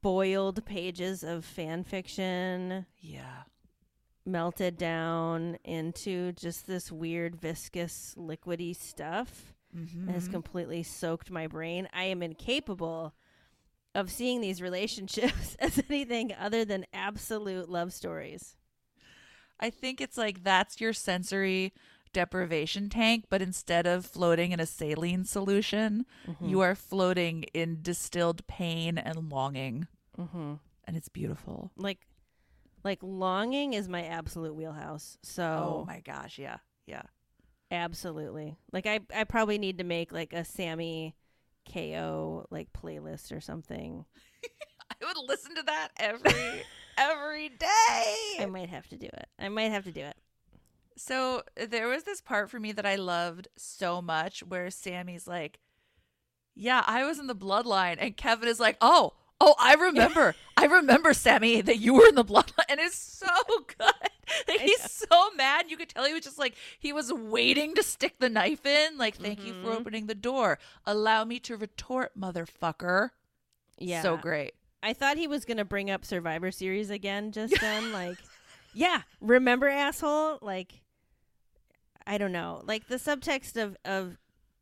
boiled pages of fan fiction. Yeah. Melted down into just this weird viscous liquidy stuff mm-hmm. that has completely soaked my brain. I am incapable of seeing these relationships as anything other than absolute love stories. I think it's like that's your sensory deprivation tank, but instead of floating in a saline solution, mm-hmm. you are floating in distilled pain and longing. Mm-hmm. And it's beautiful. Like Like, longing is my absolute wheelhouse. So, oh my gosh, yeah, yeah. Absolutely. Like, I, I probably need to make, like, a Sami K O, like, playlist or something. I would listen to that every, every day. I might have to do it. I might have to do it. So, there was this part for me that I loved so much where Sami's like, yeah, I was in the bloodline. And Kevin is like, oh, Oh, I remember. I remember, Sami, that you were in the bloodline. And it's so good. He's so mad. You could tell he was just like, he was waiting to stick the knife in. Like, thank mm-hmm. you for opening the door. Allow me to retort, motherfucker. Yeah. So great. I thought he was going to bring up Survivor Series again just then. Like, yeah, remember, asshole? Like, I don't know. Like, the subtext of, of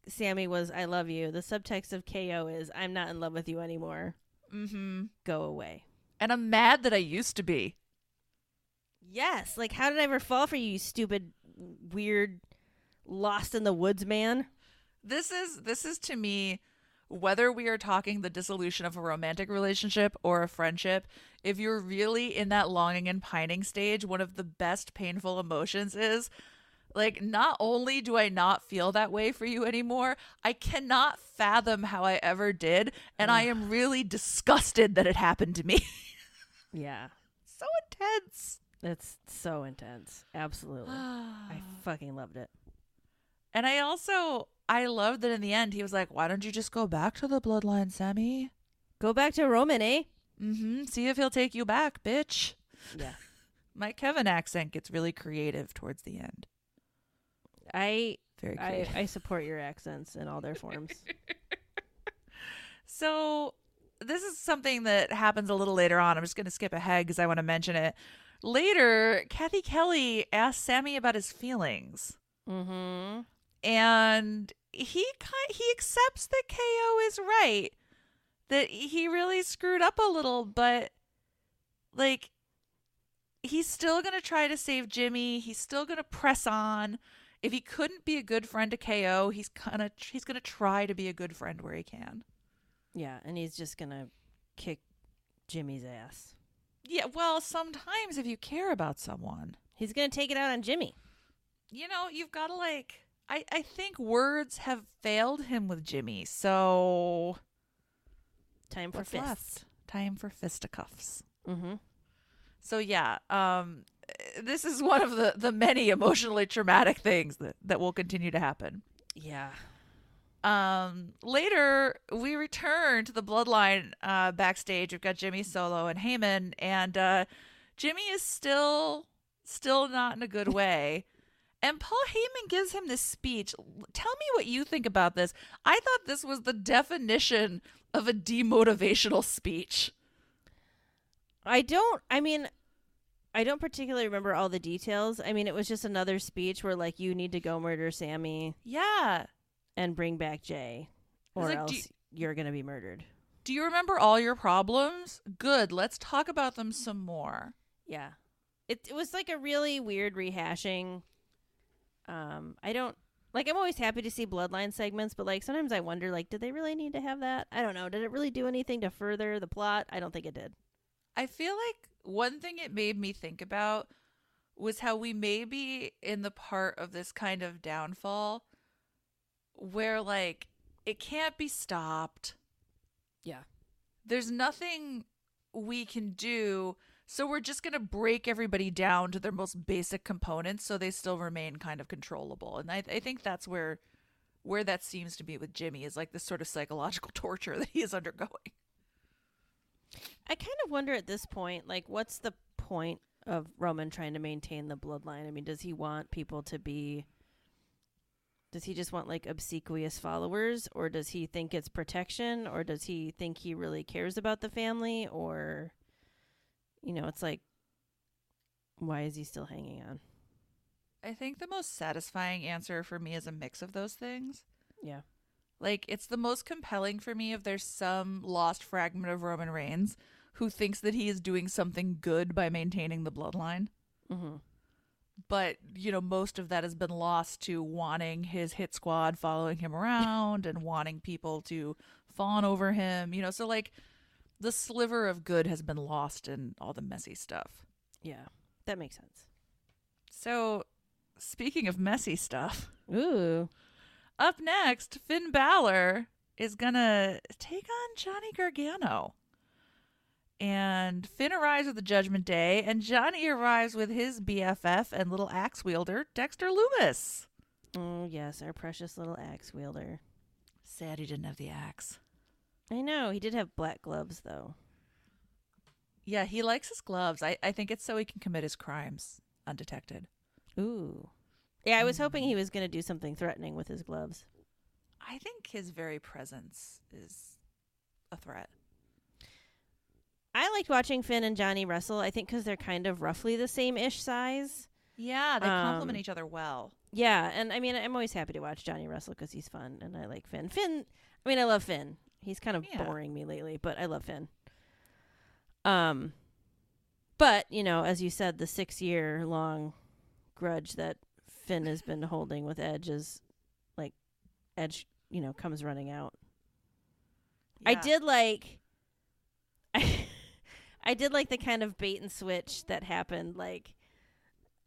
Sammy was, I love you. The subtext of K O is, I'm not in love with you anymore. Mm-hmm. Go away. And I'm mad that I used to be. Yes. Like, how did I ever fall for you, you stupid, weird, lost in the woods man? This is, this is to me, whether we are talking the dissolution of a romantic relationship or a friendship, if you're really in that longing and pining stage, one of the best painful emotions is, like, not only do I not feel that way for you anymore, I cannot fathom how I ever did, and Ugh. I am really disgusted that it happened to me. Yeah. So intense. That's so intense. Absolutely. I fucking loved it. And I also, I loved that in the end, he was like, why don't you just go back to the bloodline, Sammy? Go back to Roman, eh? Mm-hmm. See if he'll take you back, bitch. Yeah. My Kevin accent gets really creative towards the end. I, Very I, I support your accents in all their forms. So this is something that happens a little later on. I'm just going to skip ahead because I want to mention it. Later, Kathy Kelly asked Sammy about his feelings. Mm-hmm. And he he accepts that K O is right, that he really screwed up a little, but like, he's still going to try to save Jimmy. He's still going to press on. If he couldn't be a good friend to K O, he's gonna he's gonna try to be a good friend where he can. Yeah, and he's just gonna kick Jimmy's ass. Yeah, well, sometimes if you care about someone, he's gonna take it out on Jimmy. You know, you've got to, like, I I think words have failed him with Jimmy, so time for what's fists. Left? Time for fisticuffs. Mm-hmm. So yeah, um. This is one of the, the many emotionally traumatic things that, that will continue to happen. Yeah. Um. Later, we return to the bloodline uh, backstage. We've got Jimmy, Solo, and Heyman. And uh, Jimmy is still still not in a good way. And Paul Heyman gives him this speech. Tell me what you think about this. I thought this was the definition of a demotivational speech. I don't... I mean... I don't particularly remember all the details. I mean, it was just another speech where, like, you need to go murder Sammy. Yeah. And bring back Jay. Or like, else you, you're going to be murdered. Do you remember all your problems? Good. Let's talk about them some more. Yeah. It, it was, like, a really weird rehashing. Um, I don't... Like, I'm always happy to see Bloodline segments, but, like, sometimes I wonder, like, did they really need to have that? I don't know. Did it really do anything to further the plot? I don't think it did. I feel like... One thing it made me think about was how we may be in the part of this kind of downfall where, like, it can't be stopped. Yeah. There's nothing we can do. So we're just going to break everybody down to their most basic components so they still remain kind of controllable. And I, I think that's where where that seems to be with Jimmy, is like this sort of psychological torture that he is undergoing. I kind of wonder at this point, like, what's the point of Roman trying to maintain the bloodline? I mean, does he want people to be, does he just want, like, obsequious followers, or does he think it's protection, or does he think he really cares about the family, or, you know, it's like, why is he still hanging on? I think the most satisfying answer for me is a mix of those things. Yeah. Like, it's the most compelling for me if there's some lost fragment of Roman Reigns who thinks that he is doing something good by maintaining the bloodline. Mm-hmm. But, you know, most of that has been lost to wanting his hit squad following him around and wanting people to fawn over him. You know, so, like, the sliver of good has been lost in all the messy stuff. Yeah, that makes sense. So, speaking of messy stuff. Ooh. Up next, Finn Balor is going to take on Johnny Gargano. And Finn arrives with the Judgment Day, and Johnny arrives with his B F F and little axe wielder, Dexter Lumis. Oh, yes, our precious little axe wielder. Sad he didn't have the axe. I know. He did have black gloves, though. Yeah, he likes his gloves. I, I think it's so he can commit his crimes. undetected. Ooh. Yeah, I was hoping he was going to do something threatening with his gloves. I think his very presence is a threat. I liked watching Finn and Johnny wrestle, I think because they're kind of roughly the same-ish size. Yeah, they um, complement each other well. Yeah, and I mean, I'm always happy to watch Johnny wrestle because he's fun, and I like Finn. Finn, I mean, I love Finn. He's kind of yeah. boring me lately, but I love Finn. Um, but, you know, as you said, the six-year-long grudge that Finn has been holding with Edge is, like, Edge, you know, comes running out. Yeah. I did like... I I did like the kind of bait and switch that happened. Like,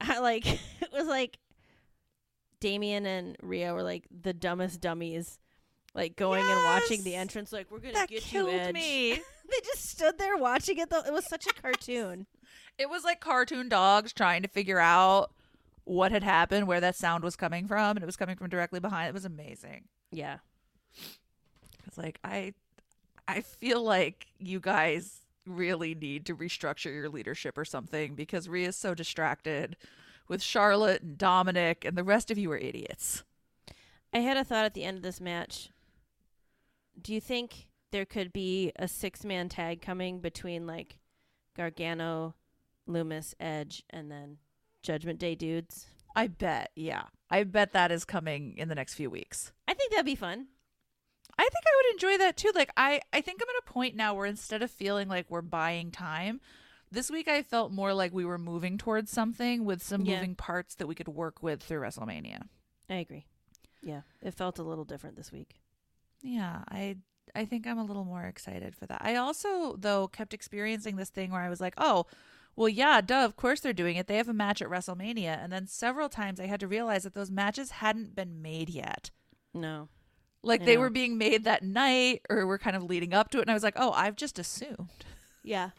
I, like it was like Damien and Rhea were like the dumbest dummies, like going yes! and watching the entrance. Like, we're gonna that get you, Edge. Me. They just stood there watching it. Though it was such a cartoon. It was like cartoon dogs trying to figure out what had happened, where that sound was coming from, and it was coming from directly behind. It was amazing. Yeah, it's like I. I feel like you guys really need to restructure your leadership or something because Rhea's so distracted with Charlotte and Dominic, and the rest of you are idiots. I had a thought at the end of this match. Do you think there could be a six-man tag coming between, like, Gargano, Loomis, Edge, and then Judgment Day dudes? I bet, yeah. I bet that is coming in the next few weeks. I think that'd be fun. I think I would enjoy that too. Like I, I think I'm at a point now where instead of feeling like we're buying time, this week I felt more like we were moving towards something with some yeah. moving parts that we could work with through WrestleMania. I agree. Yeah. It felt a little different this week. Yeah. I I think I'm a little more excited for that. I also, though, kept experiencing this thing where I was like, oh, well, yeah, duh, of course they're doing it. They have a match at WrestleMania. And then several times I had to realize that those matches hadn't been made yet. No. Like, they were being made that night or were kind of leading up to it. And I was like, oh, I've just assumed. Yeah.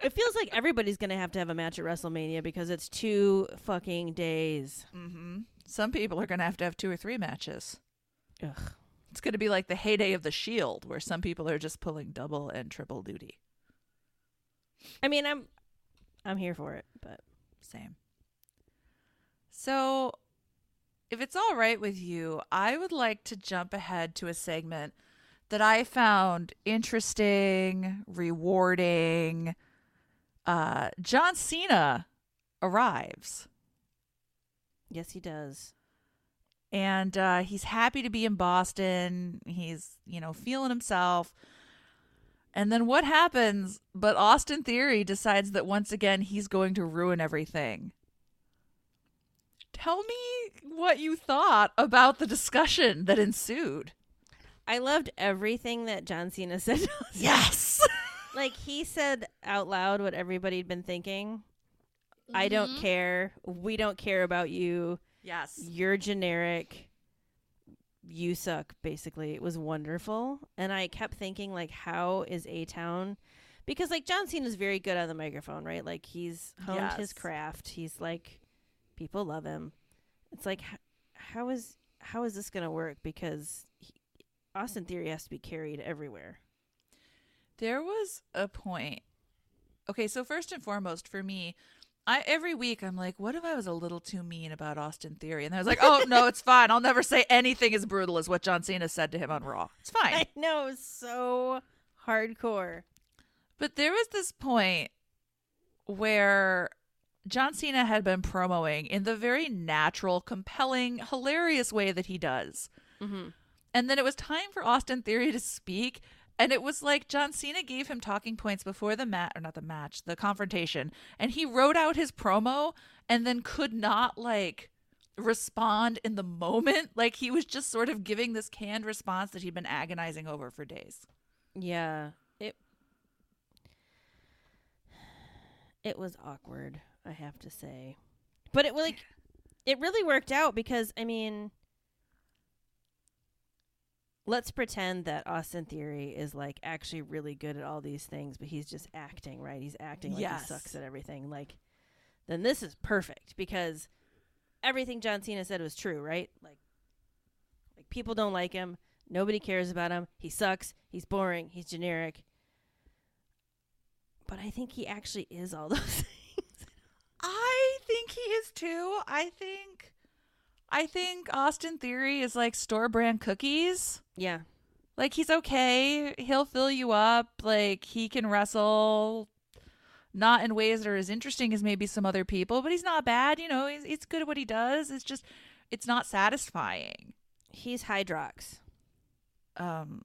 It feels like everybody's going to have to have a match at WrestleMania because it's two fucking days. Mm-hmm. Some people are going to have to have two or three matches. Ugh. It's going to be like the heyday of the Shield where some people are just pulling double and triple duty. I mean, I'm I'm here for it, but same. So... if it's all right with you, I would like to jump ahead to a segment that I found interesting, rewarding. Uh, John Cena arrives. Yes, he does. And uh, he's happy to be in Boston. He's, you know, feeling himself. And then what happens? But Austin Theory decides that once again, he's going to ruin everything. Tell me what you thought about the discussion that ensued. I loved everything that John Cena said. Yes. Like, he said out loud what everybody had been thinking. Mm-hmm. I don't care. We don't care about you. Yes. You're generic. You suck, basically. It was wonderful. And I kept thinking, like, how is A-Town? Because, like, John Cena's very good on the microphone, right? Like, he's honed yes. his craft. He's, like... people love him. It's like, how is how is this going to work? Because he, Austin Theory has to be carried everywhere. There was a point. Okay, so first and foremost, for me, I every week I'm like, what if I was a little too mean about Austin Theory? And I was like, oh, no, it's fine. I'll never say anything as brutal as what John Cena said to him on Raw. It's fine. I know, it was so hardcore. But there was this point where... John Cena had been promoing in the very natural, compelling, hilarious way that he does. Mm-hmm. And then it was time for Austin Theory to speak. And it was like John Cena gave him talking points before the match, or not the match, the confrontation. And he wrote out his promo and then could not, like, respond in the moment. Like, he was just sort of giving this canned response that he'd been agonizing over for days. Yeah. It, it was awkward. I have to say, but it like it really worked out because, I mean, let's pretend that Austin Theory is like actually really good at all these things, but he's just acting, right? He's acting like yes. he sucks at everything. Like, then this is perfect because everything John Cena said was true, right? Like, like people don't like him. Nobody cares about him. He sucks. He's boring. He's generic. But I think he actually is all those things. I think he is too. I think I think Austin Theory is like store brand cookies. Yeah. Like, he's okay. He'll fill you up. Like, he can wrestle, not in ways that are as interesting as maybe some other people, but he's not bad. You know, he's, it's good at what he does. It's just, it's not satisfying. He's Hydrox. Um,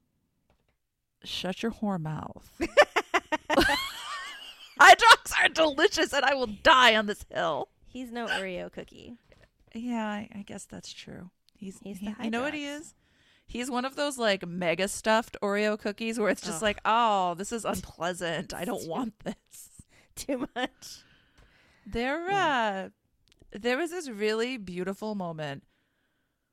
shut your whore mouth. Hydrox are delicious, and I will die on this hill. He's no Oreo cookie. Yeah, I, I guess that's true. He's, he's he, the you know what he is? He's one of those like mega stuffed Oreo cookies where it's just oh. like, oh, this is unpleasant. I don't want this. Too much. There, uh, there was this really beautiful moment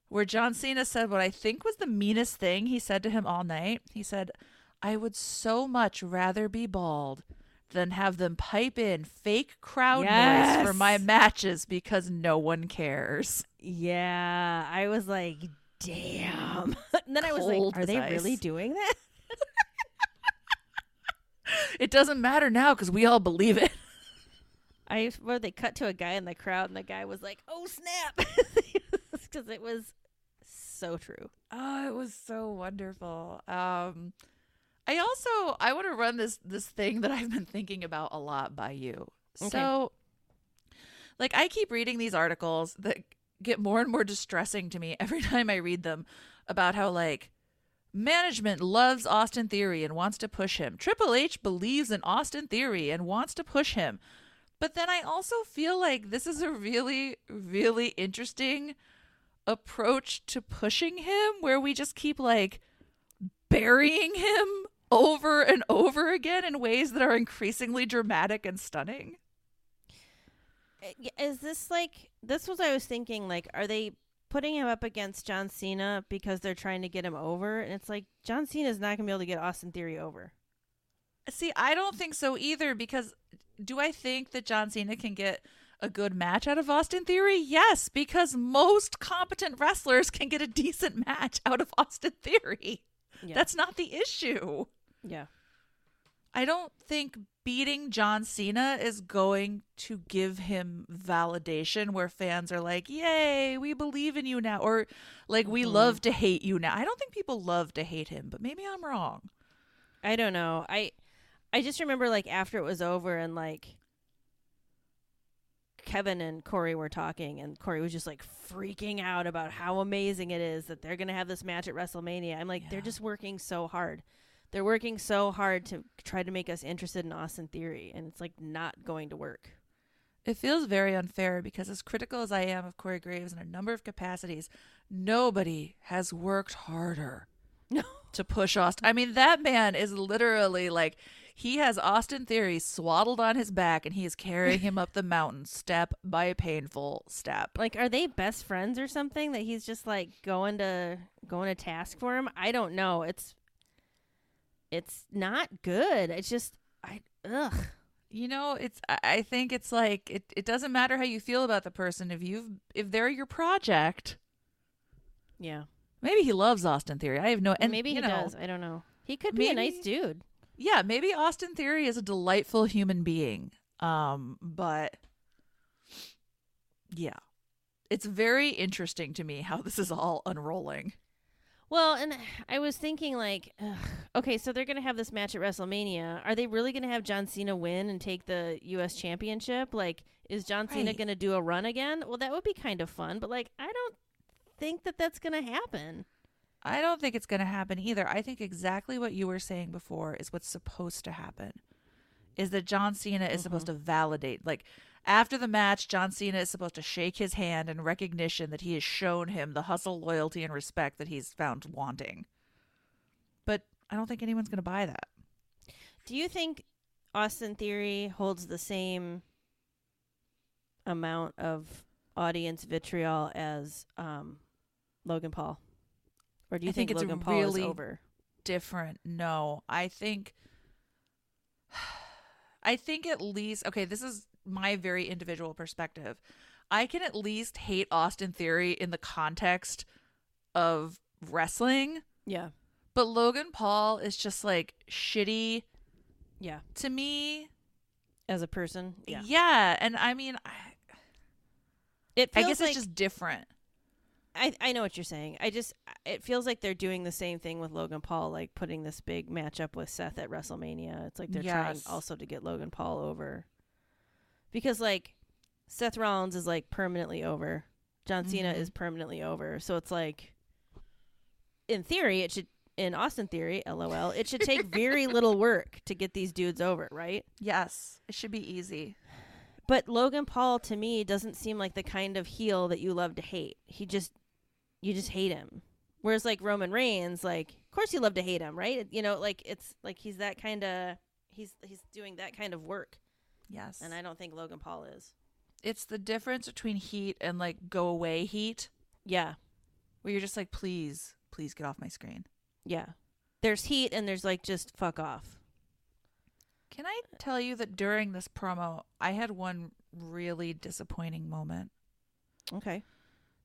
where John Cena said what I think was the meanest thing he said to him all night. He said, I would so much rather be bald than have them pipe in fake crowd yes. noise for my matches because no one cares. Yeah. I was like, damn. And then Cold I was like, are they ice. really doing that? It doesn't matter now because we all believe it. I where they cut to a guy in the crowd and the guy was like, oh, snap. Because it was so true. Oh, it was so wonderful. Um, I also, I want to run this, this thing that I've been thinking about a lot by you. Okay. So, like, I keep reading these articles that get more and more distressing to me every time I read them about how, like, management loves Austin Theory and wants to push him. Triple H believes in Austin Theory and wants to push him. But then I also feel like this is a really, really interesting approach to pushing him where we just keep, like, burying him over and over again in ways that are increasingly dramatic and stunning. Is this like, this was I was thinking, like, are they putting him up against John Cena because they're trying to get him over? And it's like, John Cena's not going to be able to get Austin Theory over. See, I don't think so either, because do I think that John Cena can get a good match out of Austin Theory? Yes, because most competent wrestlers can get a decent match out of Austin Theory. Yeah. That's not the issue. Yeah. I don't think beating John Cena is going to give him validation where fans are like, yay, we believe in you now. Or like, we mm-hmm. love to hate you now. I don't think people love to hate him, but maybe I'm wrong. I don't know. I I just remember, like, after it was over and, like, Kevin and Corey were talking and Corey was just, like, freaking out about how amazing it is that they're going to have this match at WrestleMania. I'm like, yeah. they're just working so hard. They're working so hard to try to make us interested in Austin Theory, and it's, like, not going to work. It feels very unfair because as critical as I am of Corey Graves in a number of capacities, nobody has worked harder no. to push Austin. I mean, that man is literally, like, he has Austin Theory swaddled on his back, and he is carrying him up the mountain step by painful step. Like, are they best friends or something that he's just, like, going to going to task for him? I don't know. It's... It's not good. It's just, I, ugh. You know, it's, I think it's like, it, it doesn't matter how you feel about the person. If you've, if they're your project. Yeah. Maybe he loves Austin Theory. I have no, and maybe he you know, does. I don't know. He could be maybe, a nice dude. Yeah. Maybe Austin Theory is a delightful human being. Um, but yeah, it's very interesting to me how this is all unrolling. Well, and I was thinking, like, ugh, okay, so they're going to have this match at WrestleMania. Are they really going to have John Cena win and take the U S championship? Like, is John right. Cena going to do a run again? Well, that would be kind of fun, but, like, I don't think that that's going to happen. I don't think it's going to happen either. I think exactly what you were saying before is what's supposed to happen, is that John Cena is mm-hmm. supposed to validate, like, after the match, John Cena is supposed to shake his hand in recognition that he has shown him the hustle, loyalty, and respect that he's found wanting. But I don't think anyone's going to buy that. Do you think Austin Theory holds the same amount of audience vitriol as um, Logan Paul? Or do you I think, think it's Logan Paul really is over? Different. No, I think... I think at least... Okay, this is... my very individual perspective. I can at least hate Austin Theory in the context of wrestling. Yeah. But Logan Paul is just like shitty. Yeah. To me. as a person. Yeah. Yeah. And I mean, I, it feels I guess like, it's just different. I, I know what you're saying. I just, it feels like they're doing the same thing with Logan Paul, like putting this big matchup with Seth at WrestleMania. It's like they're yes. trying also to get Logan Paul over. Because, like, Seth Rollins is, like, permanently over. John mm-hmm. Cena is permanently over. So it's like, in theory, it should, in Austin Theory, LOL, it should take very little work to get these dudes over, right? Yes. It should be easy. But Logan Paul, to me, doesn't seem like the kind of heel that you love to hate. He just, you just hate him. Whereas, like, Roman Reigns, like, of course you love to hate him, right? You know, like, it's, like, he's that kind of, he's, he's doing that kind of work. Yes. And I don't think Logan Paul is. It's the difference between heat and, like, go away heat. Yeah. Where you're just like, please, please get off my screen. Yeah. There's heat and there's, like, just fuck off. Can I tell you that during this promo, I had one really disappointing moment? Okay.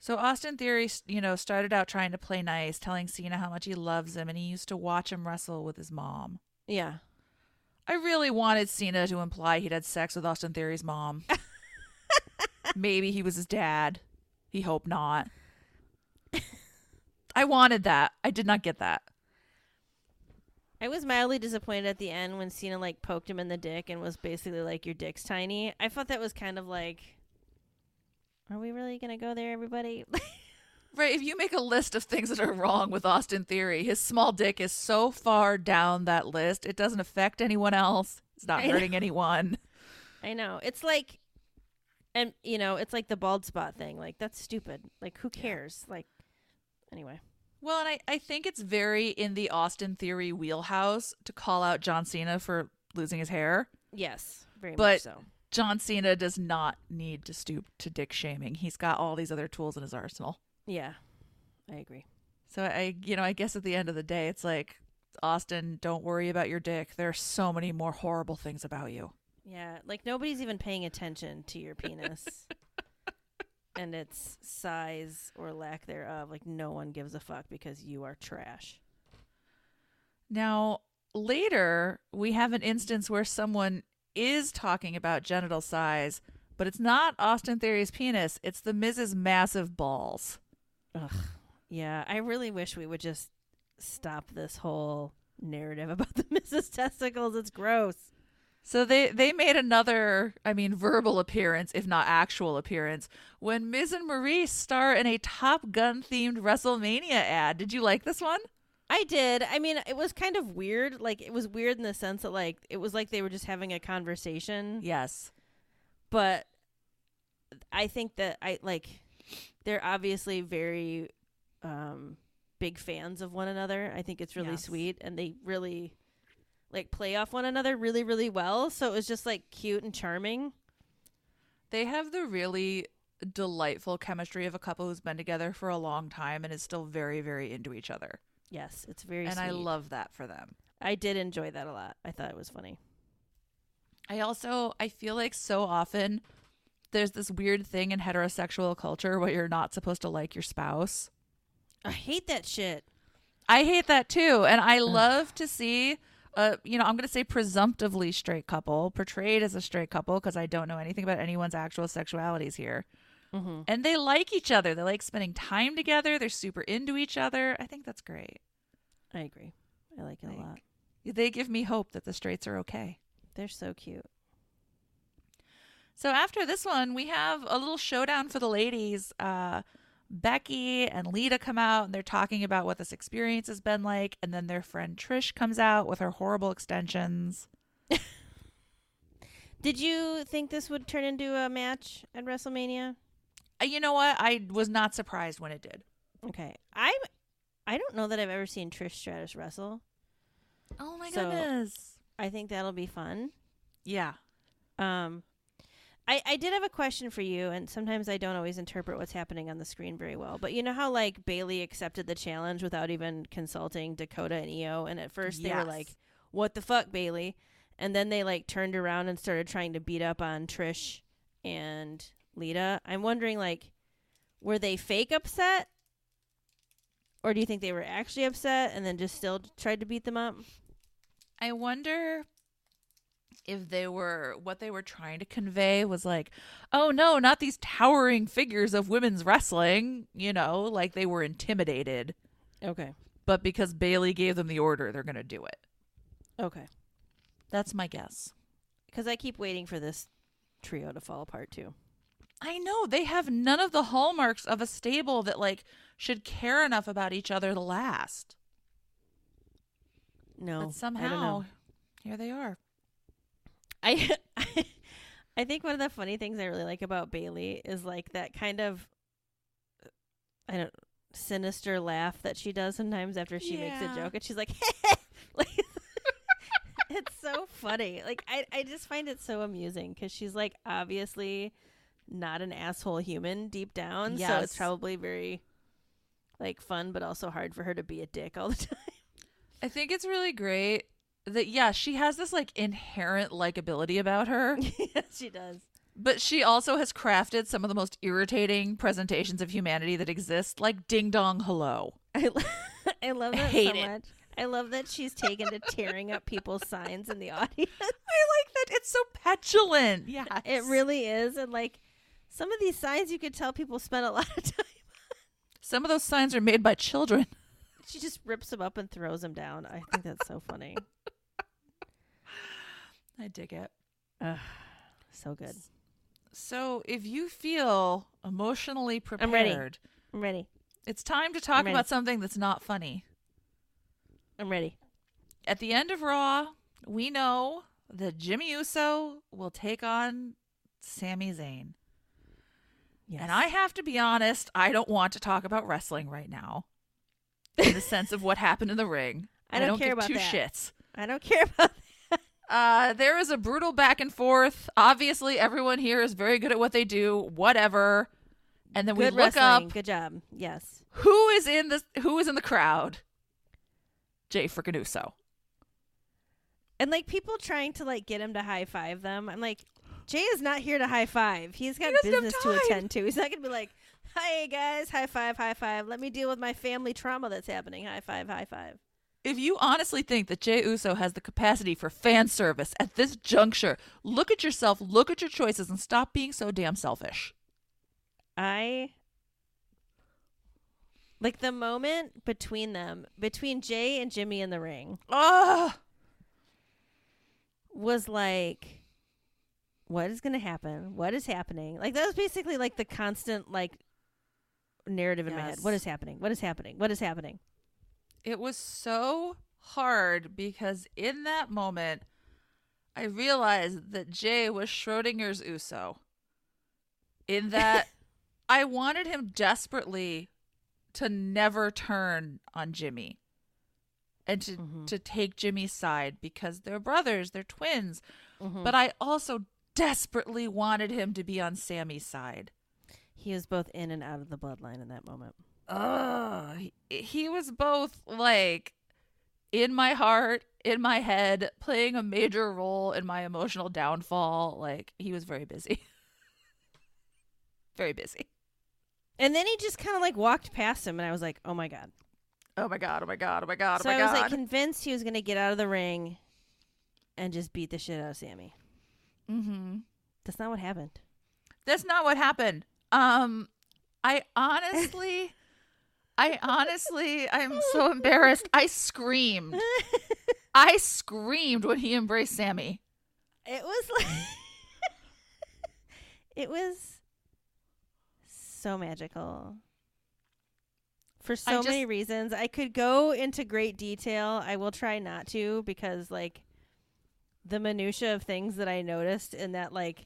So Austin Theory, you know, started out trying to play nice, telling Cena how much he loves him, and he used to watch him wrestle with his mom. Yeah. I really wanted Cena to imply he'd had sex with Austin Theory's mom. Maybe he was his dad. He hoped not. I wanted that. I did not get that. I was mildly disappointed at the end when Cena, like, poked him in the dick and was basically like, your dick's tiny. I thought that was kind of like, are we really going to go there, everybody? Right. If you make a list of things that are wrong with Austin Theory, his small dick is so far down that list. It doesn't affect anyone else. It's not I hurting know. anyone. I know. It's like, and, you know, it's like the bald spot thing. Like, that's stupid. Like, who cares? Like, anyway. Well, and I, I think it's very in the Austin Theory wheelhouse to call out John Cena for losing his hair. Yes, very but much so. But John Cena does not need to stoop to dick shaming. He's got all these other tools in his arsenal. Yeah, I agree. So I, you know, I guess at the end of the day, it's like, Austin, don't worry about your dick. There are so many more horrible things about you. Yeah, like nobody's even paying attention to your penis. And its size or lack thereof. Like, no one gives a fuck because you are trash. Now, later, we have an instance where someone is talking about genital size, but it's not Austin Theory's penis. It's The Miz's massive balls. Ugh. Yeah, I really wish we would just stop this whole narrative about The Miz's testicles. It's gross. So they, they made another, I mean, verbal appearance, if not actual appearance, when Miz and Maurice star in a Top Gun-themed WrestleMania ad. Did you like this one? I did. I mean, it was kind of weird. Like, it was weird in the sense that, like, it was like they were just having a conversation. Yes. But I think that, I like, they're obviously very um, big fans of one another. I think it's really yes. sweet, and they really... like play off one another really, really well. So it was just like cute and charming. They have the really delightful chemistry of a couple who's been together for a long time and is still very, very into each other. Yes, it's very and sweet. And I love that for them. I did enjoy that a lot. I thought it was funny. I also, I feel like so often there's this weird thing in heterosexual culture where you're not supposed to like your spouse. I hate that shit. I hate that too. And I love to see... Uh, you know, I'm going to say presumptively straight couple, portrayed as a straight couple, because I don't know anything about anyone's actual sexualities here. Mm-hmm. And they like each other. They like spending time together. They're super into each other. I think that's great. I agree. I like it like, a lot. They give me hope that the straights are okay. They're so cute. So after this one, we have a little showdown for the ladies. Uh, Becky and Lita come out and they're talking about what this experience has been like, and then their friend Trish comes out with her horrible extensions. Did you think this would turn into a match at WrestleMania? Uh, you know what? I was not surprised when it did. Okay. I I don't know that I've ever seen Trish Stratus wrestle. Oh my so goodness. I think that'll be fun. Yeah. Um I, I did have a question for you, and sometimes I don't always interpret what's happening on the screen very well. But you know how, like, Bayley accepted the challenge without even consulting Dakota and Io? And at first yes. they were like, what the fuck, Bayley? And then they, like, turned around and started trying to beat up on Trish and Lita. I'm wondering, like, were they fake upset? Or do you think they were actually upset and then just still tried to beat them up? I wonder... if they were, what they were trying to convey was like, oh no, not these towering figures of women's wrestling, you know, like they were intimidated. Okay. But because Bayley gave them the order, they're going to do it. Okay. That's my guess. Because I keep waiting for this trio to fall apart too. I know. They have none of the hallmarks of a stable that like should care enough about each other to last. No. But somehow, I don't know. Here they are. I I think one of the funny things I really like about Bayley is like that kind of I don't sinister laugh that she does sometimes after she yeah. makes a joke, and she's like, like it's so funny. Like I I just find it so amusing because she's like obviously not an asshole human deep down, yes. so it's probably very like fun but also hard for her to be a dick all the time. I think it's really great. That yeah, she has this like inherent likability about her. Yes, she does. But she also has crafted some of the most irritating presentations of humanity that exist, like Ding Dong Hello. I, lo- I love that I hate so it. much. I love that she's taken to tearing up people's signs in the audience. I like that. It's so petulant. Yeah, it really is. And like some of these signs, you could tell people spent a lot of time on. Some of those signs are made by children. She just rips them up and throws them down. I think that's so funny. I dig it. Ugh, so good. So if you feel emotionally prepared, I'm ready. I'm ready. It's time to talk about something that's not funny. I'm ready. At the end of Raw, we know that Jimmy Uso will take on Sami Zayn. Yes. And I have to be honest, I don't want to talk about wrestling right now in the sense of what happened in the ring. I don't, I don't care give about two that. shits. I don't care about that. Uh, there is a brutal back and forth. Obviously, everyone here is very good at what they do. Whatever. And then we good look wrestling. up. Good job. Yes. Who is in the Who is in the crowd? Jay freaking Uso. And like people trying to like get him to high five them. I'm like, Jay is not here to high five. He's got he business to attend to. He's not gonna be like, "Hey guys, high five, high five. Let me deal with my family trauma that's happening. High five, high five." If you honestly think that Jey Uso has the capacity for fan service at this juncture, look at yourself, look at your choices, and stop being so damn selfish. I, like the moment between them, between Jey and Jimmy in the ring, oh, was like, what is going to happen? What is happening? Like that was basically like the constant like narrative in yes. my head. What is happening? What is happening? What is happening? It was so hard because in that moment, I realized that Jay was Schrodinger's Uso. In that, I wanted him desperately to never turn on Jimmy and to, mm-hmm. to take Jimmy's side because they're brothers, they're twins. Mm-hmm. But I also desperately wanted him to be on Sammy's side. He was both in and out of the bloodline in that moment. Oh, he, he was both like in my heart, in my head, playing a major role in my emotional downfall. Like he was very busy, very busy. And then he just kind of like walked past him, and I was like, "Oh my god, oh my god, oh my god, oh my god!" So oh my I was god. like convinced he was gonna get out of the ring and just beat the shit out of Sammy. Mm-hmm. That's not what happened. That's not what happened. Um, I honestly. I honestly, I'm so embarrassed. I screamed. I screamed when he embraced Sammy. It was like, it was so magical for so just, many reasons. I could go into great detail. I will try not to because like the minutia of things that I noticed in that like,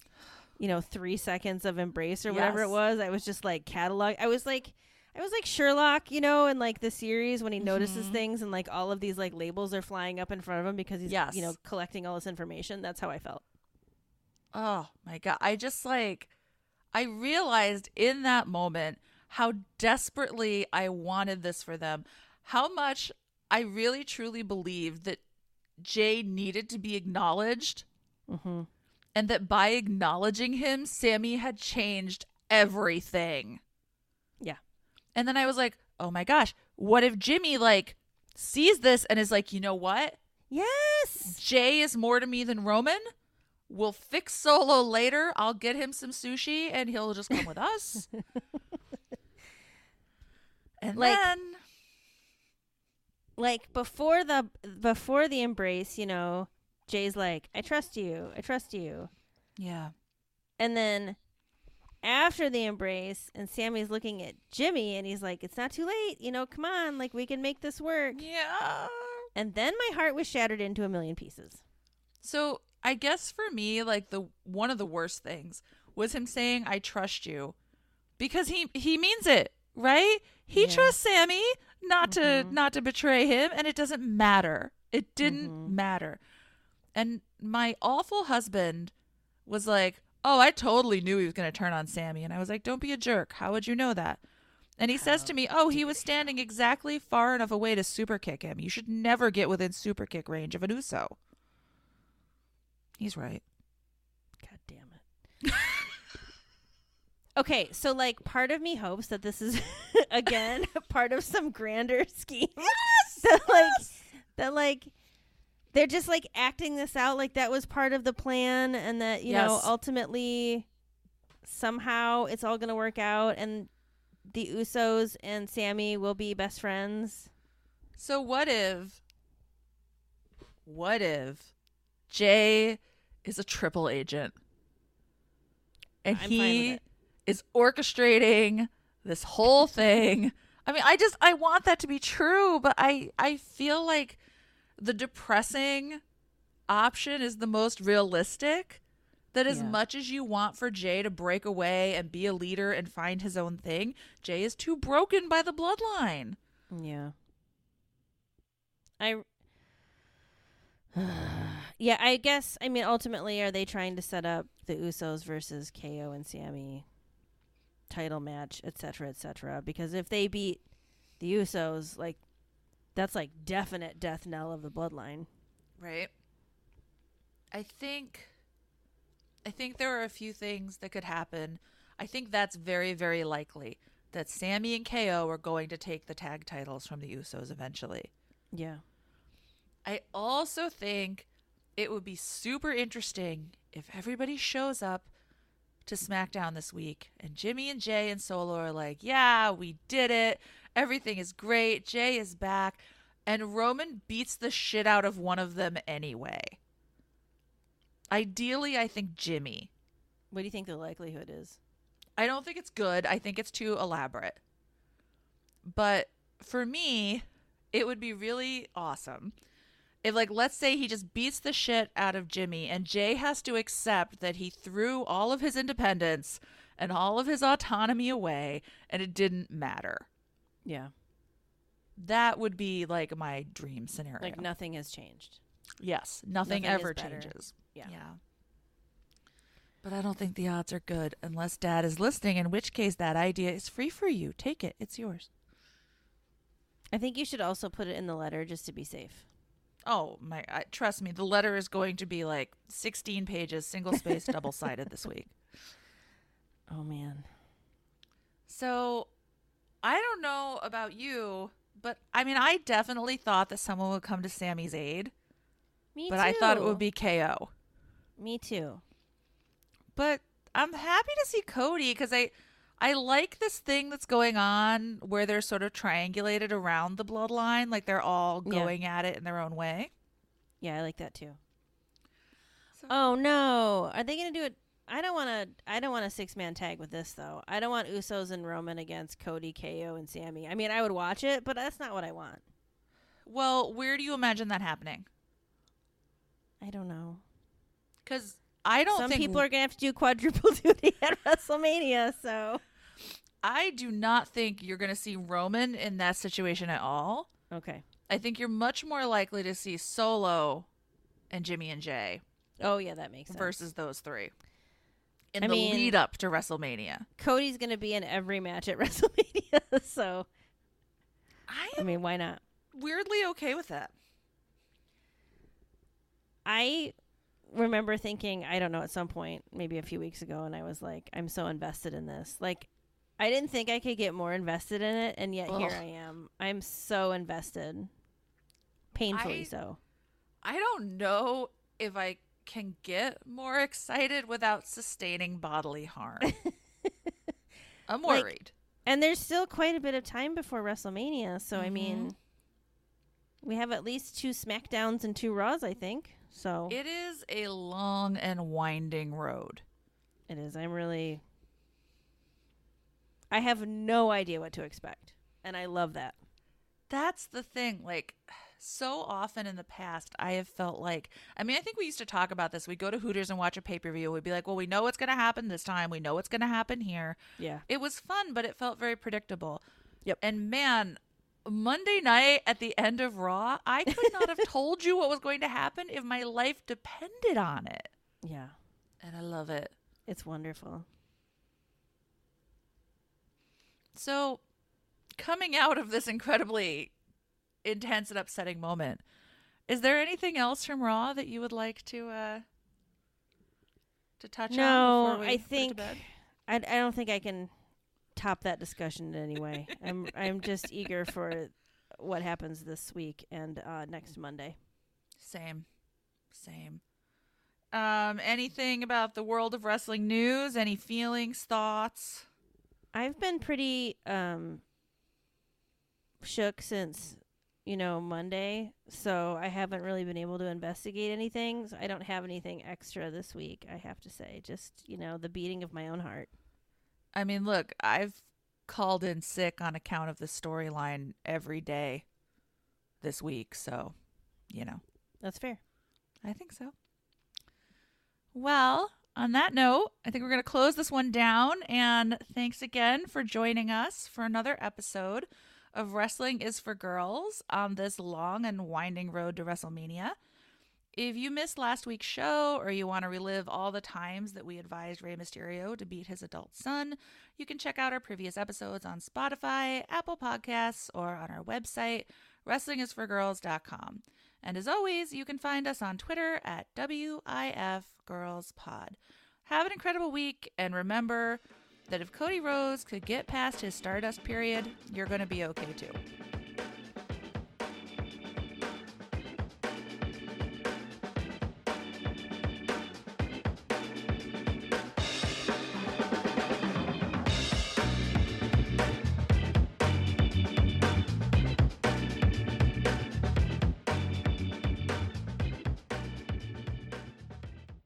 you know, three seconds of embrace or yes. whatever it was, I was just like catalog. I was like, It was like Sherlock, you know, in like the series when he notices mm-hmm. things and like all of these like labels are flying up in front of him because he's, yes. you know, collecting all this information. That's how I felt. Oh, my God. I just like I realized in that moment how desperately I wanted this for them, how much I really, truly believed that Jay needed to be acknowledged mm-hmm. and that by acknowledging him, Sammy had changed everything. Yeah. And then I was like, oh, my gosh, what if Jimmy, like, sees this and is like, you know what? Yes. Jay is more to me than Roman. We'll fix Solo later. I'll get him some sushi and he'll just come with us. And like, then like before the before the embrace, you know, Jay's like, I trust you. I trust you. Yeah. And then after the embrace, and Sammy's looking at Jimmy and he's like, it's not too late. You know, come on. Like, we can make this work. Yeah. And then my heart was shattered into a million pieces. So I guess for me, like, the one of the worst things was him saying, I trust you, because he he means it, right? He yeah. trusts Sammy not mm-hmm. to not to betray him. And it doesn't matter. It didn't mm-hmm. matter. And my awful husband was like, oh, I totally knew he was going to turn on Sammy. And I was like, don't be a jerk. How would you know that? And he oh, says to me, oh, he was standing exactly far enough away to super kick him. You should never get within super kick range of an Uso. He's right. God damn it. Okay, so like part of me hopes that this is, again, part of some grander scheme. Yes! That like, yes! that like, they're just like acting this out like that was part of the plan, and that, you yes. know, ultimately somehow it's all going to work out and the Usos and Sammy will be best friends. So what if, what if Jay is a triple agent and I'm he is orchestrating this whole thing? I mean, I just, I want that to be true, but I, I feel like the depressing option is the most realistic, that as yeah. much as you want for Jay to break away and be a leader and find his own thing, Jay is too broken by the bloodline. Yeah. I, yeah, I guess, I mean, ultimately, are they trying to set up the Usos versus K O and Sammy title match, et cetera, et cetera? Because if they beat the Usos, like, that's like definite death knell of the bloodline. Right. I think, I think there are a few things that could happen. I think that's very, very likely that Sammy and K O are going to take the tag titles from the Usos eventually. Yeah. I also think it would be super interesting if everybody shows up to SmackDown this week and Jimmy and Jay and Solo are like, yeah, we did it. Everything is great. Jay is back. And Roman beats the shit out of one of them anyway. Ideally, I think Jimmy. What do you think the likelihood is? I don't think it's good. I think it's too elaborate. But for me, it would be really awesome if, like, let's say he just beats the shit out of Jimmy and Jay has to accept that he threw all of his independence and all of his autonomy away and it didn't matter. Yeah. That would be, like, my dream scenario. Like, nothing has changed. Yes. Nothing, nothing ever changes. Yeah. yeah. But I don't think the odds are good unless Dad is listening, in which case that idea is free for you. Take it. It's yours. I think you should also put it in the letter just to be safe. Oh, my! I, trust me, the letter is going to be like sixteen pages, single space, double sided this week. Oh, man. So I don't know about you, but I mean, I definitely thought that someone would come to Sammy's aid. Me but too. But I thought it would be K O. Me too. But I'm happy to see Cody because I, I like this thing that's going on where they're sort of triangulated around the bloodline. Like they're all going yeah. at it in their own way. Yeah, I like that too. So- oh, no. Are they going to do it? I don't want to. I don't want a six-man tag with this, though. I don't want Usos and Roman against Cody, K O, and Sammy. I mean, I would watch it, but that's not what I want. Well, where do you imagine that happening? I don't know. Because I don't Some think... Some people are going to have to do quadruple duty at WrestleMania, so... I do not think you're going to see Roman in that situation at all. Okay. I think you're much more likely to see Solo and Jimmy and Jay. Oh, yeah, that makes sense. Versus those three. In I the mean, lead up to WrestleMania. Cody's going to be in every match at WrestleMania, so... I, I mean, why not? Weirdly okay with that. I remember thinking, I don't know, at some point, maybe a few weeks ago, and I was like, I'm so invested in this. Like, I didn't think I could get more invested in it, and yet Ugh. Here I am. I'm so invested. Painfully I, so. I don't know if I can get more excited without sustaining bodily harm. I'm worried. Like, and there's still quite a bit of time before WrestleMania. So, mm-hmm. I mean, we have at least two SmackDowns and two Raws, I think. So it is a long and winding road. It is. I'm really... I have no idea what to expect. And I love that. That's the thing. Like, so often in the past, I have felt like... I mean, I think we used to talk about this. We'd go to Hooters and watch a pay-per-view. We'd be like, well, we know what's going to happen this time. We know what's going to happen here. Yeah. It was fun, but it felt very predictable. Yep. And man, Monday night at the end of Raw, I could not have told you what was going to happen if my life depended on it. Yeah. And I love it. It's wonderful. So, coming out of this incredibly intense and upsetting moment, is there anything else from Raw that you would like to uh, to touch no, on before we I think, go to bed? I, I don't think I can top that discussion in any way. I'm I'm just eager for what happens this week and uh, next Monday. Same. Same. Um, anything about the world of wrestling news? Any feelings, thoughts? I've been pretty um, shook since, you know, Monday, so I haven't really been able to investigate anything. So I don't have anything extra this week, I have to say. Just, you know, the beating of my own heart. I mean, look, I've called in sick on account of the storyline every day this week, so, you know. That's fair. I think so. Well, on that note, I think we're going to close this one down. And thanks again for joining us for another episode of Wrestling is for Girls on this long and winding road to WrestleMania. If you missed last week's show or you want to relive all the times that we advised Rey Mysterio to beat his adult son, you can check out our previous episodes on Spotify, Apple Podcasts, or on our website, wrestling is for girls dot com. And as always, you can find us on Twitter at W I F Girls Pod. Have an incredible week, and remember that if Cody Rhodes could get past his Stardust period, you're going to be okay too.